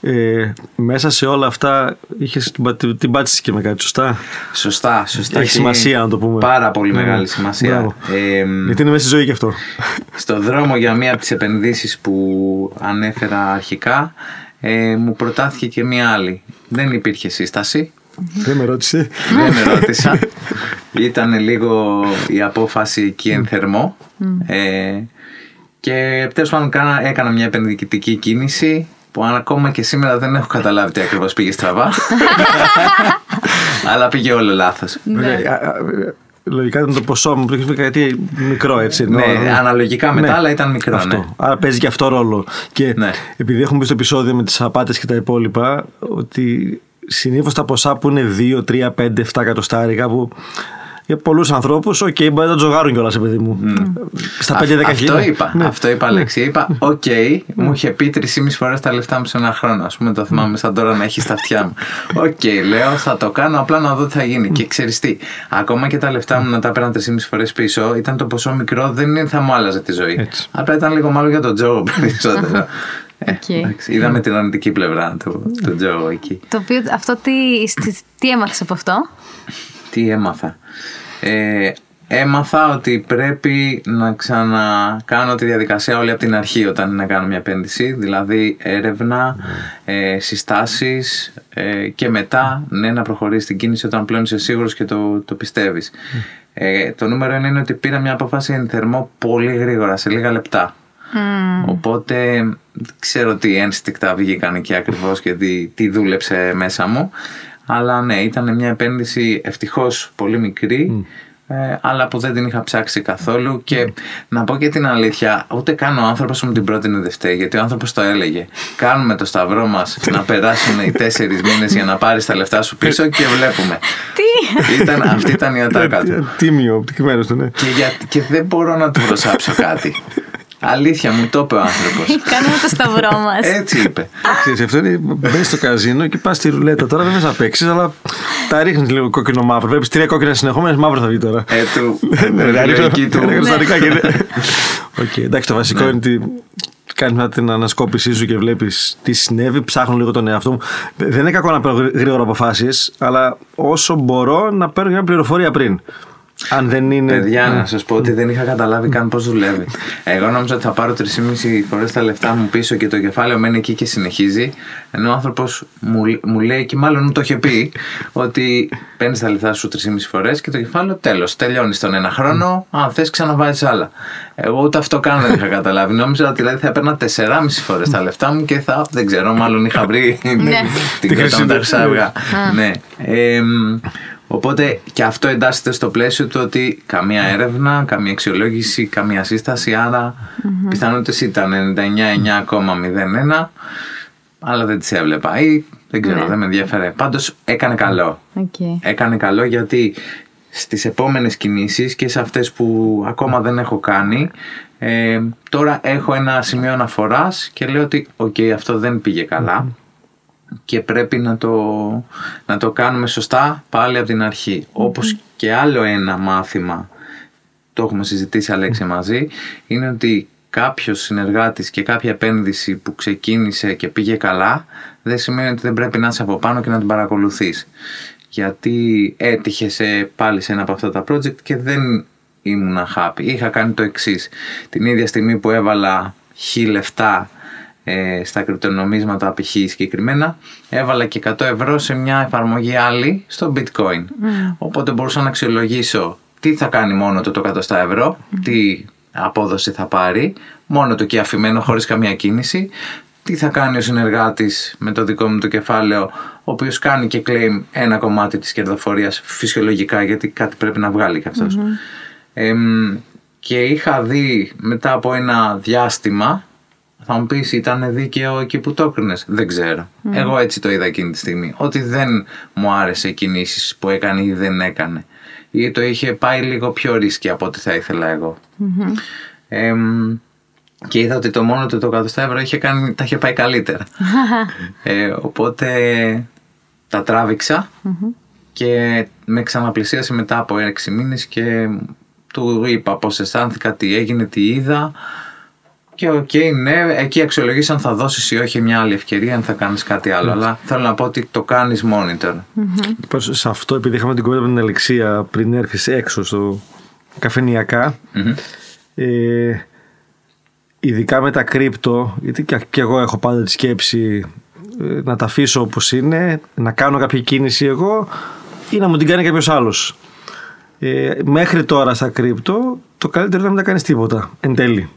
Ε, μέσα σε όλα αυτά είχες την, την πάτηση και με κάτι, σωστά. Σωστά, σωστά. Έχει σημασία να το πούμε. Πάρα πολύ ναι, μεγάλη σημασία. Ε, γιατί είναι μέσα στη ζωή και αυτό. Στον δρόμο για μία από τις επενδύσεις που ανέφερα αρχικά, ε, μου προτάθηκε και μία άλλη. Δεν υπήρχε σύσταση. Δεν με ρώτησε. Δεν με ρώτησα. Ήταν λίγο η απόφαση εκεί εν θερμό. ε, και τέλος πάντων έκανα μια επενδυτική κίνηση που αν ακόμα και σήμερα δεν έχω καταλάβει τι ακριβώς πήγε στραβά. Αλλά πήγε όλο λάθος. Ναι. Λογικά ήταν το ποσό μου που είχε πει κάτι μικρό, έτσι. Ναι, ναι, αναλογικά μετά, ναι, αλλά ήταν μικρό. Αυτό. Ναι. Άρα παίζει και αυτό ρόλο. Και ναι, επειδή έχουμε πει στο επεισόδιο με τις απάτες και τα υπόλοιπα, ότι συνήθως τα ποσά που είναι δύο, τρία, πέντε, εφτά εκατοστάρικα, που για πολλούς ανθρώπους, οκ, okay, μπορεί να τζογάρουν κιόλας, παιδί μου. Mm. Στα πέντε δέκα χιλιάδες. Αυτό είπα, ναι, αυτό είπα, Αλέξη. Ναι. Είπα, οκ, okay, μου είχε πει τρεισήμισι φορές τα λεφτά μου σε ένα χρόνο. Ας πούμε, το θυμάμαι σαν τώρα να έχει στα αυτιά μου. Οκ, okay, λέω, θα το κάνω, απλά να δω τι θα γίνει. Και ξέρεις τι, ακόμα και τα λεφτά μου να τα πέραν τρεισήμισι φορές πίσω, ήταν το ποσό μικρό, δεν είναι, θα μου άλλαζε τη ζωή. Έτσι. Απλά ήταν λίγο μάλλον για τον τζόγο περισσότερο. Ε, okay. Εντάξει, είδαμε την αρνητική πλευρά του το τζόγου εκεί. Το οποίο, αυτό τι, τι έμαθες από αυτό? Τι έμαθα? Ε, έμαθα ότι πρέπει να ξανακάνω τη διαδικασία όλη από την αρχή όταν είναι να κάνω μια επένδυση. Δηλαδή έρευνα, ε, συστάσεις, ε, και μετά, ναι, να προχωρήσεις την κίνηση όταν πλέον είσαι σίγουρος και το, το πιστεύεις. Ε, το νούμερο ένα είναι ότι πήρα μια απόφαση εν θερμό πολύ γρήγορα, σε λίγα λεπτά. Mm. Οπότε ξέρω τι ένστικτα βγήκαν και ακριβώς και τι, τι δούλεψε μέσα μου. Αλλά ναι, ήταν μια επένδυση ευτυχώς πολύ μικρή, mm. ε, αλλά που δεν την είχα ψάξει καθόλου. Και mm. να πω και την αλήθεια, ούτε καν ο άνθρωπος μου την πρότεινε δεν φταίει, γιατί ο άνθρωπος το έλεγε. Κάνουμε το σταυρό μας να περάσουν οι τέσσερις μήνες για να πάρεις τα λεφτά σου πίσω και βλέπουμε. Τι! Ήταν, αυτή ήταν η ατάκα του. Τίμιο, μέρος του, ναι. Και, για, και δεν μπορώ να του προσάψω κάτι. Αλήθεια, μου το είπε ο άνθρωπος. Κάνουμε το σταυρό μας. Έτσι είπε. Αυτό είναι, μπαίνεις στο καζίνο και πας στη ρουλέτα. Τώρα δεν θες να παίξεις, αλλά τα ρίχνεις λίγο κόκκινο-μαύρο. Βλέπεις τρία κόκκινα συνεχόμενες, μαύρο θα βγει τώρα. Ε, του. Εντάξει, το βασικό είναι ότι κάνεις την ανασκόπησή σου και βλέπεις τι συνέβη. Ψάχνω λίγο τον εαυτό μου. Δεν είναι κακό να παίρνω γρήγορα αποφάσεις, αλλά όσο μπορώ να παίρνω μια πληροφορία πριν. Αν δεν είναι... Παιδιά, να σας πω ότι δεν είχα καταλάβει καν πώς δουλεύει. Εγώ νόμιζα ότι θα πάρω τρεισήμισι φορές τα λεφτά μου πίσω και το κεφάλαιο μένει εκεί και συνεχίζει. Ενώ ο άνθρωπος μου, μου λέει, και μάλλον μου το είχε πει, ότι παίρνεις τα λεφτά σου τρεισήμισι φορές και το κεφάλαιο τέλος. Τελειώνεις τον ένα χρόνο, αν θες ξαναβάζεις άλλα. Εγώ ούτε αυτό καν δεν είχα καταλάβει. Νόμιζα ότι δηλαδή θα έπαιρνα τεσσεράμισι φορές τα λεφτά μου και θα, δεν ξέρω, μάλλον είχα βρει την κρυσίδα. Ναι. Οπότε και αυτό εντάσσεται στο πλαίσιο του ότι καμία έρευνα, καμία αξιολόγηση, καμία σύσταση, άρα mm-hmm. πιθανότητες ήταν ενενήντα εννιά κόμμα μηδέν ένα, αλλά δεν τις έβλεπα ή δεν ξέρω, mm-hmm. δεν με ενδιαφέρε. Πάντως έκανε καλό. Okay. Έκανε καλό, γιατί στις επόμενες κινήσεις και σε αυτές που ακόμα δεν έχω κάνει, ε, τώρα έχω ένα σημείο αναφοράς και λέω ότι οκ, okay, αυτό δεν πήγε καλά. Mm-hmm. Και πρέπει να το, να το κάνουμε σωστά πάλι από την αρχή. Mm-hmm. Όπως και άλλο ένα μάθημα, το έχουμε συζητήσει, Αλέξη, μαζί, είναι ότι κάποιος συνεργάτης και κάποια επένδυση που ξεκίνησε και πήγε καλά, δεν σημαίνει ότι δεν πρέπει να είσαι από πάνω και να την παρακολουθείς. Γιατί έτυχε σε, πάλι σε ένα από αυτά τα project και δεν ήμουν happy. Είχα κάνει το εξής. Την ίδια στιγμή που έβαλα χι λεφτά στα κρυπτονομίσματα, π.χ. συγκεκριμένα, έβαλα και εκατό ευρώ σε μια εφαρμογή άλλη στο bitcoin. Mm. Οπότε μπορούσα να αξιολογήσω τι θα κάνει μόνο το εκατό στα ευρώ, mm. τι απόδοση θα πάρει, μόνο το και αφημένο χωρίς καμία κίνηση, τι θα κάνει ο συνεργάτης με το δικό μου το κεφάλαιο, ο οποίος κάνει και claim ένα κομμάτι της κερδοφορίας φυσιολογικά, γιατί κάτι πρέπει να βγάλει κι αυτός. Mm-hmm. Ε, και είχα δει μετά από ένα διάστημα. Θα μου πεις, ήταν δίκαιο εκεί που το έκρινες. Δεν ξέρω. Mm. Εγώ έτσι το είδα εκείνη τη στιγμή. Ότι δεν μου άρεσε οι κινήσεις που έκανε ή δεν έκανε. Ή το είχε πάει λίγο πιο ρίσκι από ό,τι θα ήθελα εγώ. Mm-hmm. Ε, και είδα ότι το μόνο του το εκατό ευρώ είχε κάνει, τα είχε πάει καλύτερα. ε, οπότε τα τράβηξα mm-hmm. και με ξαναπλησίασε μετά από έξι μήνες και του είπα πώς αισθάνθηκα, τι έγινε, τι είδα. Και οκ, okay, ναι, εκεί αξιολογείς αν θα δώσεις ή όχι μια άλλη ευκαιρία, αν θα κάνεις κάτι άλλο. Mm. Αλλά θέλω να πω ότι το κάνεις monitor. Mm-hmm. Σε αυτό, επειδή είχαμε την κουβέντα με την Αλεξία πριν έρθεις έξω στο καφενιακά, mm-hmm. ε, ειδικά με τα κρύπτο, γιατί και εγώ έχω πάντα τη σκέψη να τα αφήσω όπως είναι, να κάνω κάποια κίνηση εγώ ή να μου την κάνει κάποιος άλλος. Ε, μέχρι τώρα στα κρύπτο το καλύτερο είναι να μην τα κάνεις τίποτα εν τέλει.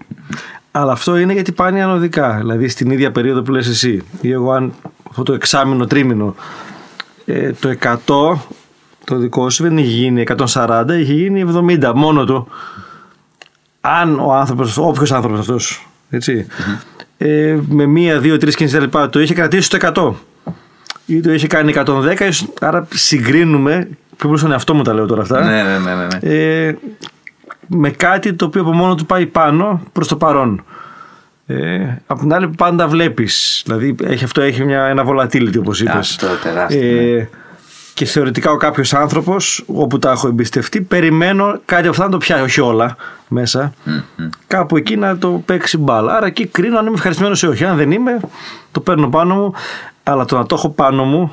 Αλλά αυτό είναι γιατί πάνε ανωδικά. Δηλαδή στην ίδια περίοδο που λες εσύ ή εγώ, αν αυτό το εξάμηνο τρίμηνο ε, το εκατό το δικό σου δεν είχε γίνει εκατόν σαράντα, είχε γίνει εβδομήντα μόνο του. Αν ο άνθρωπος, όποιος άνθρωπος αυτός, έτσι, mm-hmm. ε, με μία, δύο, τρεις κινήσεις τα λοιπά, το είχε κρατήσει στο εκατό ή το είχε κάνει εκατόν δέκα, άρα συγκρίνουμε, πιο πολύ στον εαυτό μου τα λέω τώρα αυτά, ναι, ναι, ναι, ναι. Ε, με κάτι το οποίο από μόνο του πάει πάνω προς το παρόν. Ε, απ' την άλλη πάντα βλέπεις, δηλαδή έχει, αυτό έχει μια, ένα volatility όπως είπες. Αυτό τεράστιο. Ε, και θεωρητικά ο κάποιος άνθρωπος, όπου τα έχω εμπιστευτεί, περιμένω κάτι αυτά να το πιάσει, όχι όλα μέσα, mm-hmm. κάπου εκεί να το παίξει μπάλα. Άρα εκεί κρίνω αν είμαι ευχαριστημένος ή όχι. Αν δεν είμαι, το παίρνω πάνω μου, αλλά το να το έχω πάνω μου,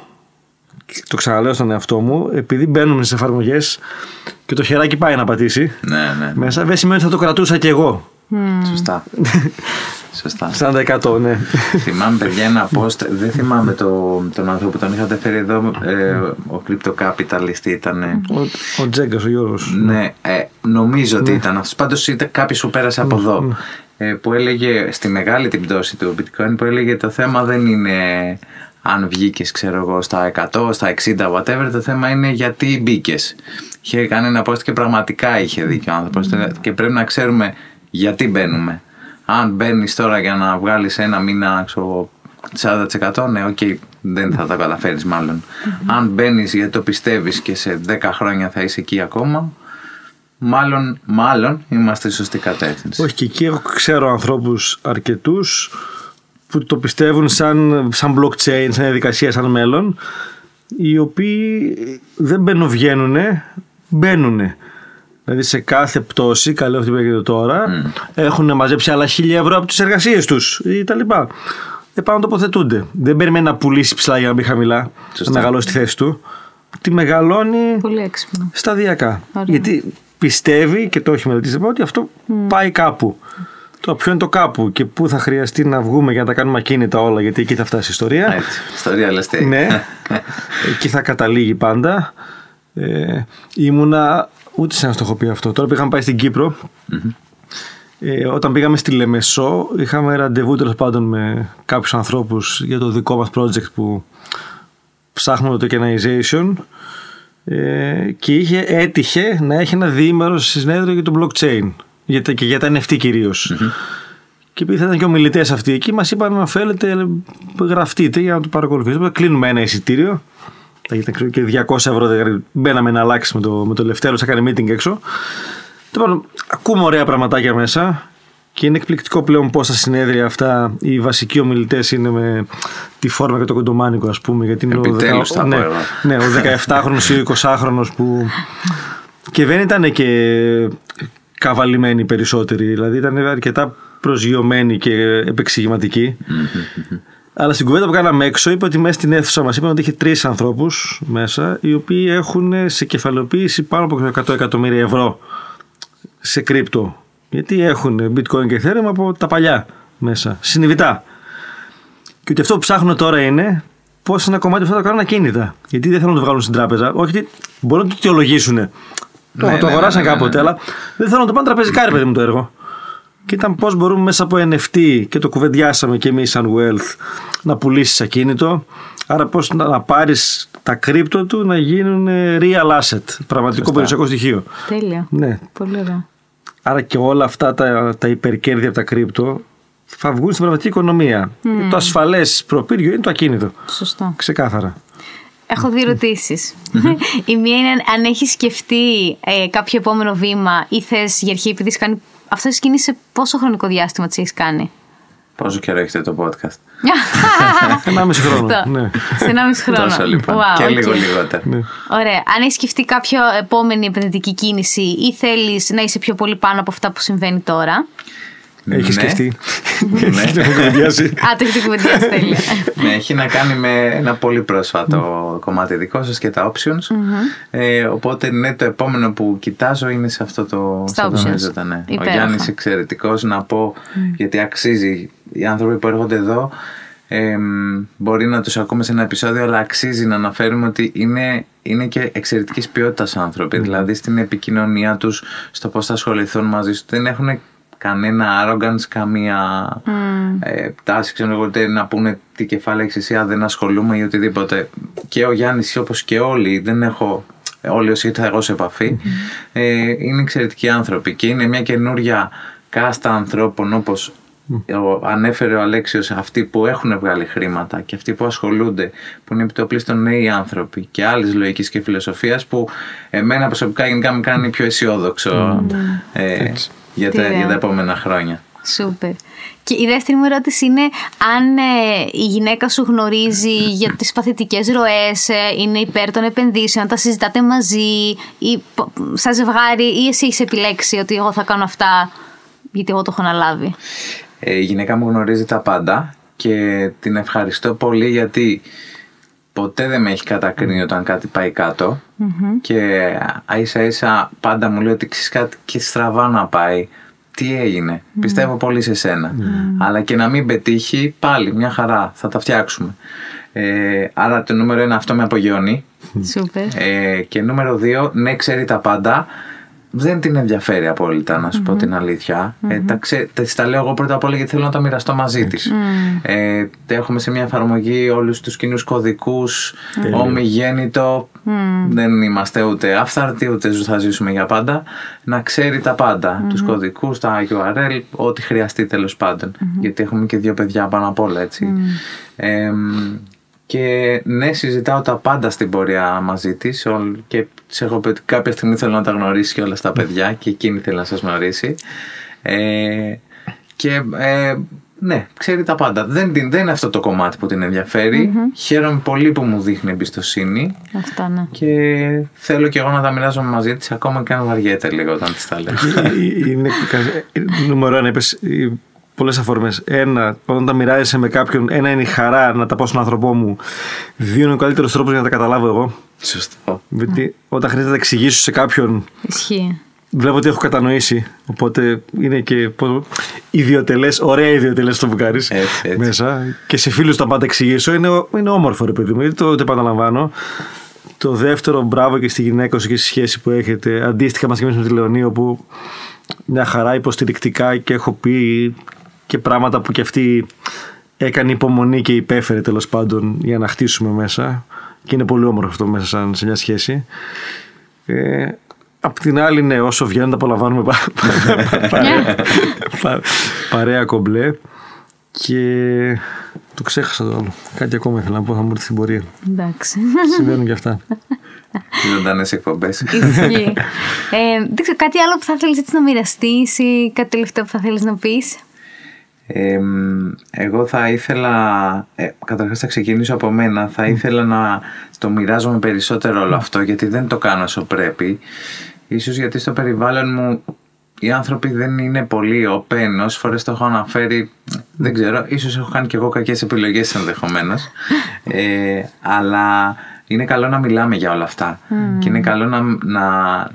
το ξαναλέω στον εαυτό μου, επειδή μπαίνουμε στις εφαρμογές και το χεράκι πάει να πατήσει ναι, ναι. μέσα, δεν σημαίνει ότι θα το κρατούσα κι εγώ. Mm. Σωστά. Σωστά. σαράντα τοις εκατό ναι. Θυμάμαι παιδιά ένα post, δεν θυμάμαι το, τον άνθρωπο που τον είχατε φέρει εδώ, ε, ο κρυπτοκαπιταλιστή ήταν. Ο, ο Τζέγκας, ο Γιώργος. Ναι, ε, νομίζω ότι ναι. ήταν αυτός. Πάντως ήταν κάποιος που πέρασε από ναι, εδώ. Ναι. Ε, που έλεγε, στη μεγάλη την πτώση του bitcoin, που έλεγε το θέμα δεν είναι αν βγήκες ξέρω εγώ στα εκατό, στα εξήντα, whatever, το θέμα είναι γιατί μπήκες. Είχε κάνει ένα post και πραγματικά είχε δίκιο ο άνθρωπος mm. και πρέπει να ξέρουμε γιατί μπαίνουμε. Αν μπαίνεις τώρα για να βγάλεις ένα μήνα ξέρω, σαράντα τοις εκατό, ναι, οκ, okay, δεν θα τα καταφέρεις μάλλον. Mm-hmm. Αν μπαίνεις γιατί το πιστεύεις και σε δέκα χρόνια θα είσαι εκεί ακόμα, μάλλον, μάλλον είμαστε στη σωστή κατεύθυνση. Όχι, και εκεί ξέρω ανθρώπους αρκετούς που το πιστεύουν σαν, σαν blockchain, σαν διαδικασία, σαν μέλλον, οι οποίοι δεν μπαίνουν, βγαίνουνε, μπαίνουνε. Δηλαδή σε κάθε πτώση, καλή αυτή που έγινε τώρα, mm. έχουν μαζέψει άλλα χίλια ευρώ από τις εργασίες τους ή τα λοιπά. Δεν πάνε να τοποθετούνται. Δεν περιμένει να πουλήσει ψηλά για να μπει χαμηλά, Σωστή. να μεγαλώσει τη θέση του. Τη μεγαλώνει σταδιακά. Ωραία. Γιατί πιστεύει, και το έχει μελετήσει, ότι αυτό mm. πάει κάπου. Το ποιο είναι το κάπου και πού θα χρειαστεί να βγούμε για να τα κάνουμε ακίνητα όλα, γιατί εκεί θα φτάσει η ιστορία. Έτσι, ιστορία λαστεί. Ναι, εκεί θα καταλήγει πάντα. Ε, ήμουνα. Ούτε σαν να το έχω πει αυτό. Τώρα πήγαμε πάει στην Κύπρο. Mm-hmm. Ε, όταν πήγαμε στη Λεμεσό, είχαμε ραντεβού τέλος πάντων με κάποιους ανθρώπους για το δικό μας project που ψάχνουμε το tokenization. Ε, και είχε, έτυχε να έχει ένα διήμερο συνέδριο για το blockchain. Για τα, και για τα εν εφ τι κυρίως. Mm-hmm. Και επειδή θα ήταν και ομιλητές αυτοί εκεί, μας είπαν αν θέλετε, γραφτείτε για να το παρακολουθήσουμε. Κλείνουμε ένα εισιτήριο. Και διακόσια ευρώ μπαίναμε να αλλάξουμε το, με το Λευτέρο, θα κάνει meeting έξω. Τώρα, ακούμε ωραία πραγματάκια μέσα και είναι εκπληκτικό πλέον πώς τα συνέδρια αυτά οι βασικοί ομιλητές είναι με τη φόρμα και το κοντομάνικο, ας πούμε. Γιατί είναι επιτέλους ο, δεκα... ναι, ναι, ο δεκαεφτάχρονος ή ο εικοσάχρονος που. Και δεν ήταν και καβαλημένοι περισσότεροι, δηλαδή ήταν αρκετά προσγειωμένοι και επεξηγηματικοί. Αλλά στην κουβέντα που κάναμε έξω, είπε ότι μέσα στην αίθουσα μας είπαν ότι είχε τρεις ανθρώπους μέσα, οι οποίοι έχουν σε κεφαλαιοποίηση πάνω από εκατό εκατομμύρια ευρώ σε κρύπτο. Γιατί έχουν bitcoin και ethereum από τα παλιά μέσα, συνειδητά. Και ότι αυτό που ψάχνω τώρα είναι πώς ένα κομμάτι αυτό θα το κάνουν ακίνητα. Γιατί δεν θέλουν να το βγάλουν στην τράπεζα, όχι μπορούν να το αιτιολογήσουν. Ναι, το, ναι, το αγοράσαν ναι, ναι, κάποτε, ναι, ναι. αλλά δεν θέλουν να το πάνε τραπεζικά, ρε παιδί μου, το έργο. Και ήταν πώς μπορούμε μέσα από εν εφ τι, και το κουβεντιάσαμε και εμείς σαν Wealth, να πουλήσεις ακίνητο. Άρα πώς να, να πάρεις τα κρύπτο του να γίνουν real asset, πραγματικό περιουσιακό στοιχείο. Τέλεια. Ναι. Πολύ ωραία. Άρα και όλα αυτά τα, τα υπερκέρδη από τα κρύπτο θα βγουν στην πραγματική οικονομία. Mm. Το ασφαλές προπύργιο είναι το ακίνητο. Σωστά. Ξεκάθαρα. Έχω δύο ερωτήσεις. Η μία είναι αν έχεις σκεφτεί ε, κάποιο επόμενο βήμα ή θες για αρχή, επειδή κάνει αυτές τις κινήσεις σε πόσο χρονικό διάστημα τις έχεις κάνει? Πόσο καιρό έχετε το podcast? ένα μισό χρόνο. ναι. Σε ένα μισό χρόνο. Τόσο λοιπόν. Wow, και okay. λίγο λιγότερο. Ναι. Ωραία. Αν έχεις σκεφτεί κάποια επόμενη επενδυτική κίνηση ή θέλεις να είσαι πιο πολύ πάνω από αυτά που συμβαίνει τώρα? Έχει ναι. σκεφτεί. Ναι. ναι. το κουβεντιάσει. Α, το έχετε κουβεντιάσει, τέλεια. ναι, έχει να κάνει με ένα πολύ πρόσφατο κομμάτι δικό σας και τα options. Mm-hmm. Ε, οπότε ναι, το επόμενο που κοιτάζω είναι σε αυτό το. Στα options. Ναι. Ο Γιάννης εξαιρετικός να πω, mm. γιατί αξίζει οι άνθρωποι που έρχονται εδώ Ε, μπορεί να τους ακούμε σε ένα επεισόδιο, αλλά αξίζει να αναφέρουμε ότι είναι, είναι και εξαιρετικής ποιότητας άνθρωποι. Mm. Δηλαδή στην επικοινωνία τους, στο πώς θα ασχοληθούν μαζί τους, δεν έχουν κανένα arrogance, καμία mm. ε, τάση, ξέρω εγώ, να πούνε τι κεφάλαια έχεις εσύ, δεν ασχολούμαι ή οτιδήποτε. Και ο Γιάννης, όπως και όλοι, δεν έχω όλοι όσοι ήρθα εγώ σε επαφή, mm. ε, είναι εξαιρετικοί άνθρωποι και είναι μια καινούρια κάστα ανθρώπων, όπως Ο, ανέφερε ο Αλέξιος, αυτοί που έχουν βγάλει χρήματα και αυτοί που ασχολούνται, που είναι επιτοπλίστων νέοι άνθρωποι και άλλης λογικής και φιλοσοφίας, που εμένα προσωπικά γενικά με κάνει πιο αισιόδοξο mm. ε, για, τα, για τα επόμενα χρόνια. Σούπερ. Και η δεύτερη μου ερώτηση είναι αν ε, η γυναίκα σου γνωρίζει για τις παθητικές ροές, ε, είναι υπέρ των επενδύσεων, τα συζητάτε μαζί ή σαν ζευγάρι, ή εσύ έχεις επιλέξει ότι εγώ θα κάνω αυτά γιατί εγώ το έχω αναλάβει? Η γυναίκα μου γνωρίζει τα πάντα και την ευχαριστώ πολύ, γιατί ποτέ δεν με έχει κατακρίνει όταν κάτι πάει κάτω mm-hmm. και ίσα ίσα πάντα μου λέει ότι ξέρεις κάτι και στραβά να πάει, τι έγινε, mm-hmm. πιστεύω πολύ σε σένα, mm-hmm. αλλά και να μην πετύχει πάλι μια χαρά, θα τα φτιάξουμε. Ε, άρα το νούμερο ένα, αυτό με απογειώνει. Super. Ε, και νούμερο δύο, ναι, ξέρει τα πάντα. Δεν την ενδιαφέρει απόλυτα, να σου mm-hmm. πω την αλήθεια. Mm-hmm. Ε, τα, ξέ, τα, τα λέω εγώ πρώτα απ' όλα γιατί θέλω να τα μοιραστώ μαζί της. Mm. Ε, έχουμε σε μια εφαρμογή όλους τους κοινούς κωδικούς, mm. ομιγέννητο, mm. δεν είμαστε ούτε άφθαρτοι, ούτε θα ζήσουμε για πάντα. Να ξέρει τα πάντα, mm-hmm. τους κωδικούς, τα γιου αρ ελ, ό,τι χρειαστεί τέλος πάντων. Mm-hmm. Γιατί έχουμε και δύο παιδιά πάνω απ' όλα, έτσι. Mm. Ε, και ναι, συζητάω τα πάντα στην πορεία μαζί της και της έχω πει ότι κάποια στιγμή θέλω να τα γνωρίσει και όλα στα παιδιά και εκείνη θέλει να σας γνωρίσει. Ε, και ε, ναι, ξέρει τα πάντα. Δεν, δεν είναι αυτό το κομμάτι που την ενδιαφέρει. Mm-hmm. Χαίρομαι πολύ που μου δείχνει εμπιστοσύνη. Αυτό, ναι. Και θέλω και εγώ να τα μοιράζομαι μαζί της, ακόμα και αν βαριέται λίγο όταν της τα λέω. Είναι νούμερο ένα, είπες... Πολλές αφορμές. Ένα, όταν τα μοιράζεσαι με κάποιον, ένα είναι η χαρά να τα πω στον άνθρωπό μου. Δύο, είναι ο καλύτερος τρόπος για να τα καταλάβω εγώ. Σωστό. Γιατί mm. όταν χρειάζεται να τα εξηγήσω σε κάποιον. Ισχύει. Βλέπω ότι έχω κατανοήσει. Οπότε είναι και ιδιοτελές, ωραία ιδιοτελές το που κάνεις μέσα. Και σε φίλους τα πάντα εξηγήσω. Είναι, είναι όμορφο, ρε παιδί μου. Το, το επαναλαμβάνω. Το δεύτερο, μπράβο και στη γυναίκα σου και στη σχέση που έχετε. Αντίστοιχα, μας και εμείς με τη Λεωνή, όπου μια χαρά υποστηρικτικά και έχω πει. Και πράγματα που κι αυτή έκανε υπομονή και υπέφερε τέλος πάντων για να χτίσουμε μέσα. Και είναι πολύ όμορφο αυτό μέσα σαν, σε μια σχέση. Ε, απ' την άλλη, ναι, όσο βγαίνουν τα απολαμβάνουμε πα, πα, πα, παρέα, πα, παρέα κομπλέ. Και το ξέχασα το άλλο. Κάτι ακόμα ήθελα να πω, θα μου έρθει στην πορεία. Εντάξει. Συμβαίνουν και αυτά. Ζωντανές εκπομπές. Ισχύει. Δεν ξέρω, κάτι άλλο που θα θέλεις έτσι να μοιραστείς ή κάτι τελευταίο που θα θέλεις να πεις? Ε, εγώ θα ήθελα, ε, καταρχάς θα ξεκινήσω από μένα, θα ήθελα να το μοιράζομαι περισσότερο όλο αυτό, γιατί δεν το κάνω όσο πρέπει. Ίσως γιατί στο περιβάλλον μου οι άνθρωποι δεν είναι πολύ open, όσες φορές το έχω αναφέρει, δεν ξέρω, ίσως έχω κάνει και εγώ κακές επιλογές ενδεχομένως, ε, αλλά είναι καλό να μιλάμε για όλα αυτά mm. και είναι καλό να, να,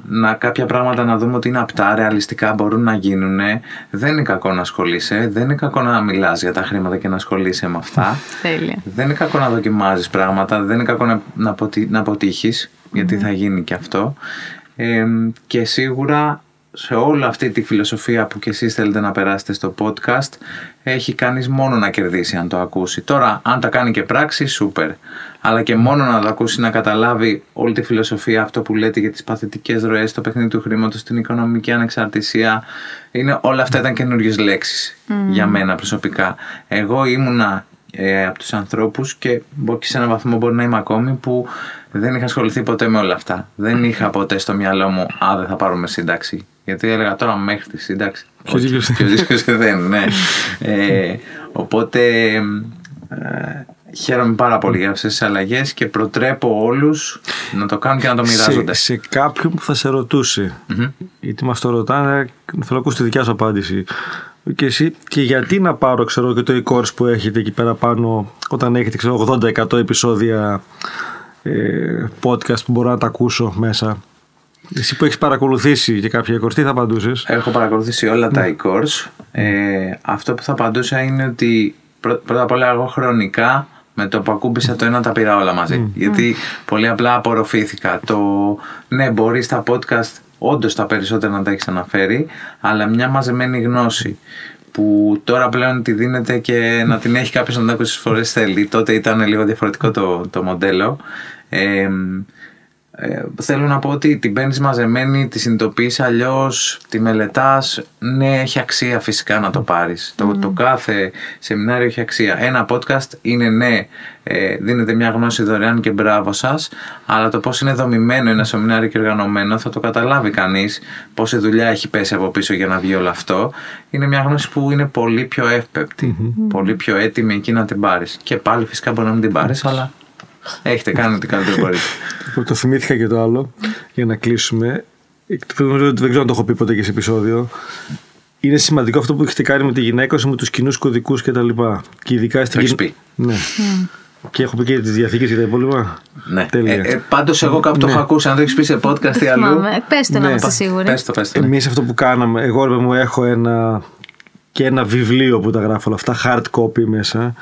να κάποια πράγματα να δούμε ότι είναι απτά, ρεαλιστικά, μπορούν να γίνουν. Δεν είναι κακό να ασχολείσαι, δεν είναι κακό να μιλάς για τα χρήματα και να ασχολείσαι με αυτά. Τέλεια. Δεν είναι κακό να δοκιμάζεις πράγματα, δεν είναι κακό να, να, αποτύ, να αποτύχεις, γιατί mm. θα γίνει και αυτό. Ε, και σίγουρα σε όλη αυτή τη φιλοσοφία που κι εσείς θέλετε να περάσετε στο podcast, έχει κανείς μόνο να κερδίσει αν το ακούσει. Τώρα, αν τα κάνει και πράξη, σούπερ. Αλλά και μόνο να το ακούσει, να καταλάβει όλη τη φιλοσοφία, αυτό που λέτε για τις παθητικές ροές, το παιχνίδι του χρήματος, την οικονομική ανεξαρτησία. Είναι, όλα αυτά ήταν καινούριες λέξεις mm. για μένα προσωπικά. Εγώ ήμουνα ε, από τους ανθρώπους και, και σε έναν βαθμό μπορεί να είμαι ακόμη, που δεν είχα ασχοληθεί ποτέ με όλα αυτά. Δεν είχα ποτέ στο μυαλό μου, α, δεν θα πάρουμε σύνταξη. Γιατί έλεγα τώρα μέχρι τη σύνταξη. Ποιος δίσκος δεν, ναι. Ε, οπότε ε, χαίρομαι πάρα πολύ για αυτές τις αλλαγές και προτρέπω όλους να το κάνουν και να το μοιράζονται. Σε, σε κάποιον που θα σε ρωτούσε, mm-hmm. γιατί μας το ρωτάνε, θέλω να ακούσω τη δικιά σου απάντηση. Και, εσύ, και γιατί να πάρω, ξέρω, και το e-course που έχετε εκεί πέρα πάνω, όταν έχετε, ξέρω, ογδόντα εκατό επεισόδια ε, podcast που μπορώ να τα ακούσω μέσα. Εσύ που έχεις παρακολουθήσει και κάποια e-course, τι θα απαντούσες? Έχω παρακολουθήσει όλα mm. τα e-course. Ε, αυτό που θα απαντούσα είναι ότι πρώτα απ' όλα εγώ χρονικά με το που ακούμπησα το ένα τα πήρα όλα μαζί. Mm. Γιατί mm. πολύ απλά απορροφήθηκα. Το ναι, μπορεί στα podcast όντως τα περισσότερα να τα έχεις αναφέρει, αλλά μια μαζεμένη γνώση που τώρα πλέον τη δίνεται και να την έχει κάποιος να την ακούσει φορές θέλει. Τότε ήταν λίγο διαφορετικό το, το μοντέλο. Ε, ε, θέλω να πω ότι την παίρνεις μαζεμένη, τη συνειδητοποιείς αλλιώς, τη μελετάς. Ναι, έχει αξία φυσικά να το πάρεις. Mm. Το, το κάθε σεμινάριο έχει αξία. Ένα podcast είναι ναι, ε, δίνεται μια γνώση δωρεάν και μπράβο σας, αλλά το πώς είναι δομημένο ένα σεμινάριο και οργανωμένο θα το καταλάβει κανείς πόση δουλειά έχει πέσει από πίσω για να βγει όλο αυτό. Είναι μια γνώση που είναι πολύ πιο εύπεπτη, mm-hmm. πολύ πιο έτοιμη εκεί να την πάρεις. Και πάλι φυσικά μπορεί να μην την πάρεις, mm-hmm. αλλά... Έχετε κάνει ό,τι καλύτερο μπορείτε. Το θυμήθηκα και το άλλο για να κλείσουμε. Δεν ξέρω αν το έχω πει ποτέ και σε επεισόδιο. Είναι σημαντικό αυτό που έχετε κάνει με τη γυναίκα σου, με τους κοινούς κωδικούς κτλ. Και ειδικά στην κοινωνία. Ναι. Και έχω πει και τις διαθήκες και τα υπόλοιπα. Ναι. Τέλεια. Ε, ε, πάντως, εγώ κάπου το έχω ακούσει. Αν το έχεις πει σε podcast ή αλλού. Πες το να είμαστε σίγουροι. Εμείς αυτό που κάναμε, εγώ ρε μου έχω ένα, και ένα βιβλίο που τα γράφω όλα αυτά, hard copy μέσα.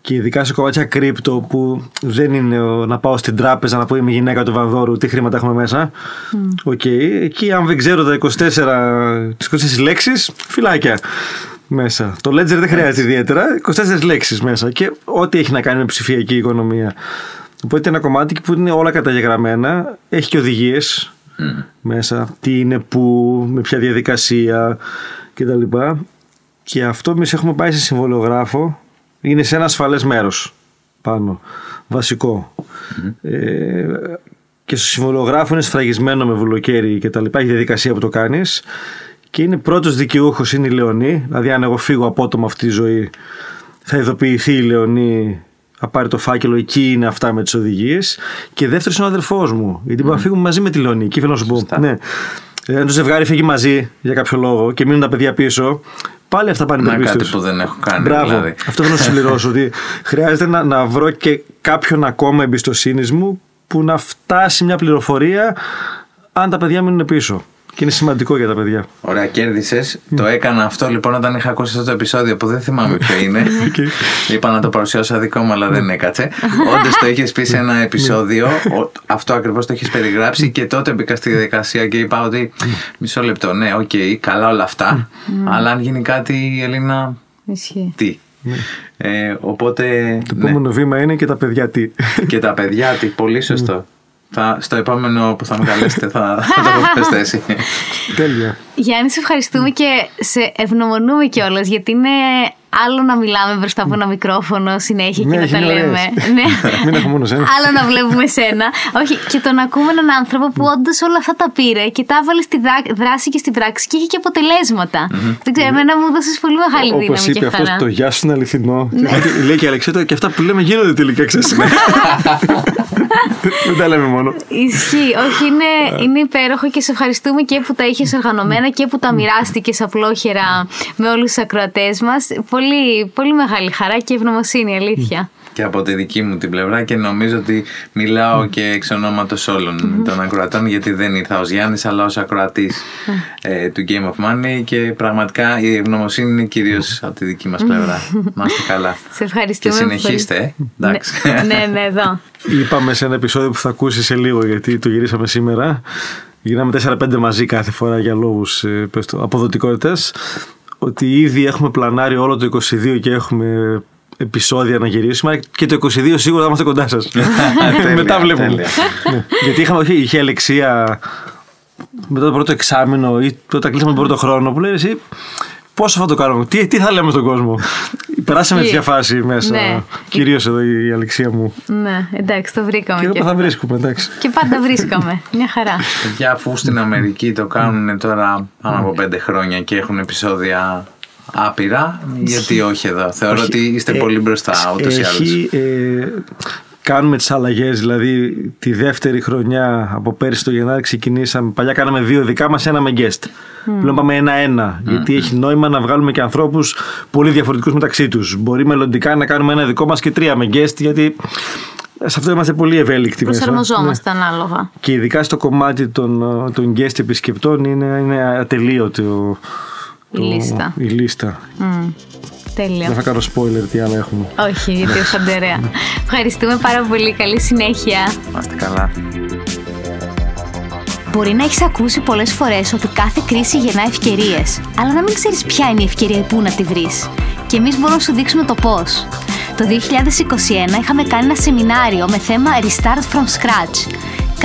Και ειδικά σε κομμάτια κρύπτο που δεν είναι να πάω στην τράπεζα να πω είμαι η γυναίκα του Βανδόρου, τι χρήματα έχουμε μέσα. Οκ. Mm. Εκεί okay. αν δεν ξέρω τα είκοσι τέσσερα, τις είκοσι τέσσερις λέξεις, φυλάκια μέσα. Το ledger δεν χρειάζεται ιδιαίτερα, είκοσι τέσσερις λέξεις μέσα και ό,τι έχει να κάνει με ψηφιακή οικονομία. Οπότε ένα κομμάτι που είναι όλα καταγεγραμμένα, έχει και οδηγίες mm. μέσα. Τι είναι, πού, με ποια διαδικασία κτλ. Και αυτό εμείς έχουμε πάει σε συμβολιογράφο. Είναι σε ένα ασφαλές μέρος πάνω, βασικό. Mm-hmm. Ε, και στο συμβολογράφο είναι σφραγισμένο με βουλοκαίρι και τα λοιπά, έχει διαδικασία που το κάνεις. Και είναι πρώτος δικαιούχος είναι η Λεωνή, δηλαδή αν εγώ φύγω απότομα αυτή τη ζωή θα ειδοποιηθεί η Λεωνή, θα πάρει το φάκελο, εκεί είναι αυτά με τις οδηγίες. Και δεύτερος είναι ο αδερφός μου, γιατί mm-hmm. φύγουμε μαζί με τη Λεωνή, εκεί θέλω να σου πω. Ναι. Ε, αν το ζευγάρι φύγει μαζί για κάποιο λόγο και μείνουν τα παιδιά πίσω, πάλι αυτά πάνε πίσω. Κάτι που δεν έχω κάνει. Μπράβο. Δηλαδή. Αυτό θέλω να συμπληρώσω. Ότι χρειάζεται να, να βρω και κάποιον ακόμα εμπιστοσύνης μου που να φτάσει μια πληροφορία αν τα παιδιά μείνουν πίσω. Και είναι σημαντικό για τα παιδιά. Ωραία, κέρδισες. Mm. Το έκανα αυτό λοιπόν όταν είχα ακούσει αυτό το επεισόδιο που δεν θυμάμαι ποιο είναι. Okay. Είπα να το παρουσιάσω δικό μου, αλλά δεν έκατσε. Όντως το είχες πει σε ένα επεισόδιο. Αυτό ακριβώς το έχεις περιγράψει και τότε μπήκα στη διαδικασία και είπα ότι μισό λεπτό. Ναι, οκ, okay, καλά όλα αυτά. Mm. Αλλά αν γίνει κάτι, η Ελίνα. Ισχύει. Τι. Mm. Ε, οπότε. Το επόμενο ναι. βήμα είναι και τα παιδιά τι. Και τα παιδιά τι. Πολύ σωστό. Mm. Θα, στο επόμενο που θα με καλέσετε θα, θα το έχω πεστέσει. Τέλεια. Γιάννη, σε ευχαριστούμε και σε ευγνωμονούμε κιόλας, γιατί είναι άλλο να μιλάμε μπροστά από ένα μικρόφωνο συνέχεια και να τα λέμε. Μην έχω μόνο σένα. Άλλο να βλέπουμε σένα. Όχι, και τον ακούμε έναν άνθρωπο που όντως όλα αυτά τα πήρε και τα έβαλε στη δράση και στην πράξη και είχε και αποτελέσματα. Δεν ξέρω, εμένα μου έδωσε πολύ μεγάλη δύναμη. Όπως είπε αυτό, το γεια σου είναι αληθινό. Λέει και η Αλεξία, και αυτά που λέμε γίνονται τελικά, ξέρεις. Δεν τα λέμε μόνο. Ισχύει. Όχι, είναι υπέροχο και σε ευχαριστούμε και που τα είχες οργανωμένα και που τα μοιράστηκες απλόχερα με όλους τους ακροατές μας. Πολύ, πολύ μεγάλη χαρά και ευγνωμοσύνη, αλήθεια. Και από τη δική μου την πλευρά, και νομίζω ότι μιλάω και εξ ονόματος όλων mm-hmm. των ακροατών, γιατί δεν ήρθα ως Γιάννης αλλά ως ακροατής mm. ε, του Game of Money και πραγματικά η ευγνωμοσύνη είναι κυρίως mm. από τη δική μας πλευρά. Mm. Να είστε καλά. Σε ευχαριστούμε. Και συνεχίστε. Ε. Ναι, ναι, ναι, εδώ. Είπαμε σε ένα επεισόδιο που θα ακούσεις σε λίγο, γιατί το γυρίσαμε σήμερα. Γυρνάμε τέσσερα πέντε μαζί κάθε φορά για λόγους αποδοτικότητας. Ότι ήδη έχουμε πλανάρει όλο το είκοσι δύο και έχουμε επεισόδια να γυρίσουμε και το είκοσι δύο σίγουρα θα είμαστε κοντά σας. Μετά βλέπουμε. Ναι. Γιατί είχαμε, όχι, είχε Αλεξία μετά το πρώτο εξάμηνο ή όταν κλείσαμε τον πρώτο χρόνο που λέει εσύ πόσο θα το κάνουμε, τι, τι θα λέμε στον κόσμο. Περάσαμε τη διαφάση μέσα, ναι. Κυρίως εδώ η Αλεξία μου. Ναι, εντάξει, το βρήκαμε. Και εδώ και θα βρίσκουμε, εντάξει. Και πάντα βρίσκαμε, μια χαρά. Για αφού στην Αμερική το κάνουν τώρα πάνω από πέντε χρόνια και έχουν επεισόδια άπειρα, γιατί όχι εδώ. Θεωρώ όχι, ότι είστε ε, πολύ μπροστά ούτως ή άλλως. Ε, κάνουμε τις αλλαγές, δηλαδή τη δεύτερη χρονιά από πέρυσι το Γενάρη ξεκινήσαμε. Παλιά κάναμε δύο δικά μας, ένα με guest. Πλέον πάμε ένα-ένα, mm. γιατί mm. έχει νόημα να βγάλουμε και ανθρώπους πολύ διαφορετικούς μεταξύ τους. Μπορεί μελλοντικά να κάνουμε ένα δικό μας και τρία με guest, γιατί σε αυτό είμαστε πολύ ευέλικτοι. Προσαρμοζόμαστε ναι. ανάλογα. Και ειδικά στο κομμάτι των, των guest επισκεπτών είναι, είναι ατελείωτο η λίστα. Η λίστα. Mm. τέλειο. Δεν θα κάνω spoiler τι άλλο έχουμε. Όχι, γιατί έχω ντερέα. Ευχαριστούμε πάρα πολύ. Καλή συνέχεια. Είμαστε καλά. Μπορεί να έχεις ακούσει πολλές φορές ότι κάθε κρίση γεννά ευκαιρίες, αλλά να μην ξέρεις ποια είναι η ευκαιρία ή πού να τη βρεις. Και εμείς μπορούμε να σου δείξουμε το πώς. Το δύο χιλιάδες είκοσι ένα είχαμε κάνει ένα σεμινάριο με θέμα Restart from Scratch.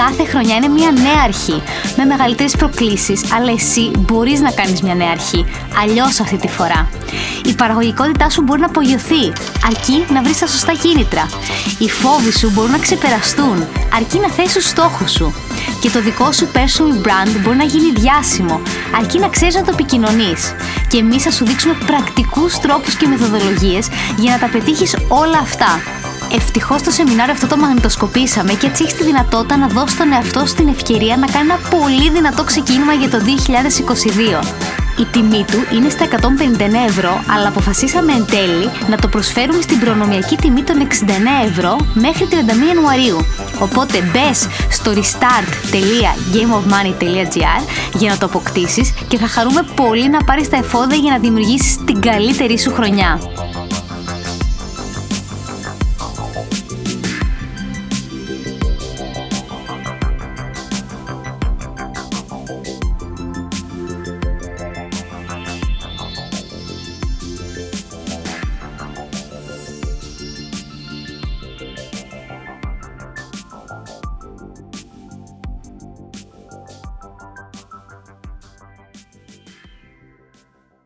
Κάθε χρονιά είναι μια νέα αρχή, με μεγαλύτερες προκλήσεις, αλλά εσύ μπορείς να κάνεις μια νέα αρχή, αλλιώς αυτή τη φορά. Η παραγωγικότητά σου μπορεί να απογειωθεί, αρκεί να βρεις τα σωστά κίνητρα. Οι φόβοι σου μπορούν να ξεπεραστούν, αρκεί να θέσεις τους στόχους σου. Και το δικό σου personal brand μπορεί να γίνει διάσημο, αρκεί να ξέρεις να το επικοινωνείς. Και εμείς θα σου δείξουμε πρακτικούς τρόπους και μεθοδολογίες για να τα πετύχεις όλα αυτά. Ευτυχώς το σεμινάριο αυτό το μαγνητοσκοπήσαμε και έτσι έχεις τη δυνατότητα να δώσεις τον εαυτό σου την ευκαιρία να κάνει ένα πολύ δυνατό ξεκίνημα για το δύο χιλιάδες είκοσι δύο. Η τιμή του είναι στα εκατόν πενήντα εννέα ευρώ, αλλά αποφασίσαμε εν τέλει να το προσφέρουμε στην προνομιακή τιμή των εξήντα εννέα ευρώ μέχρι τριάντα μία Ιανουαρίου. Οπότε μπες στο restart τελεία gameofmoney τελεία gr για να το αποκτήσεις και θα χαρούμε πολύ να πάρεις τα εφόδια για να δημιουργήσεις την καλύτερη σου χρονιά.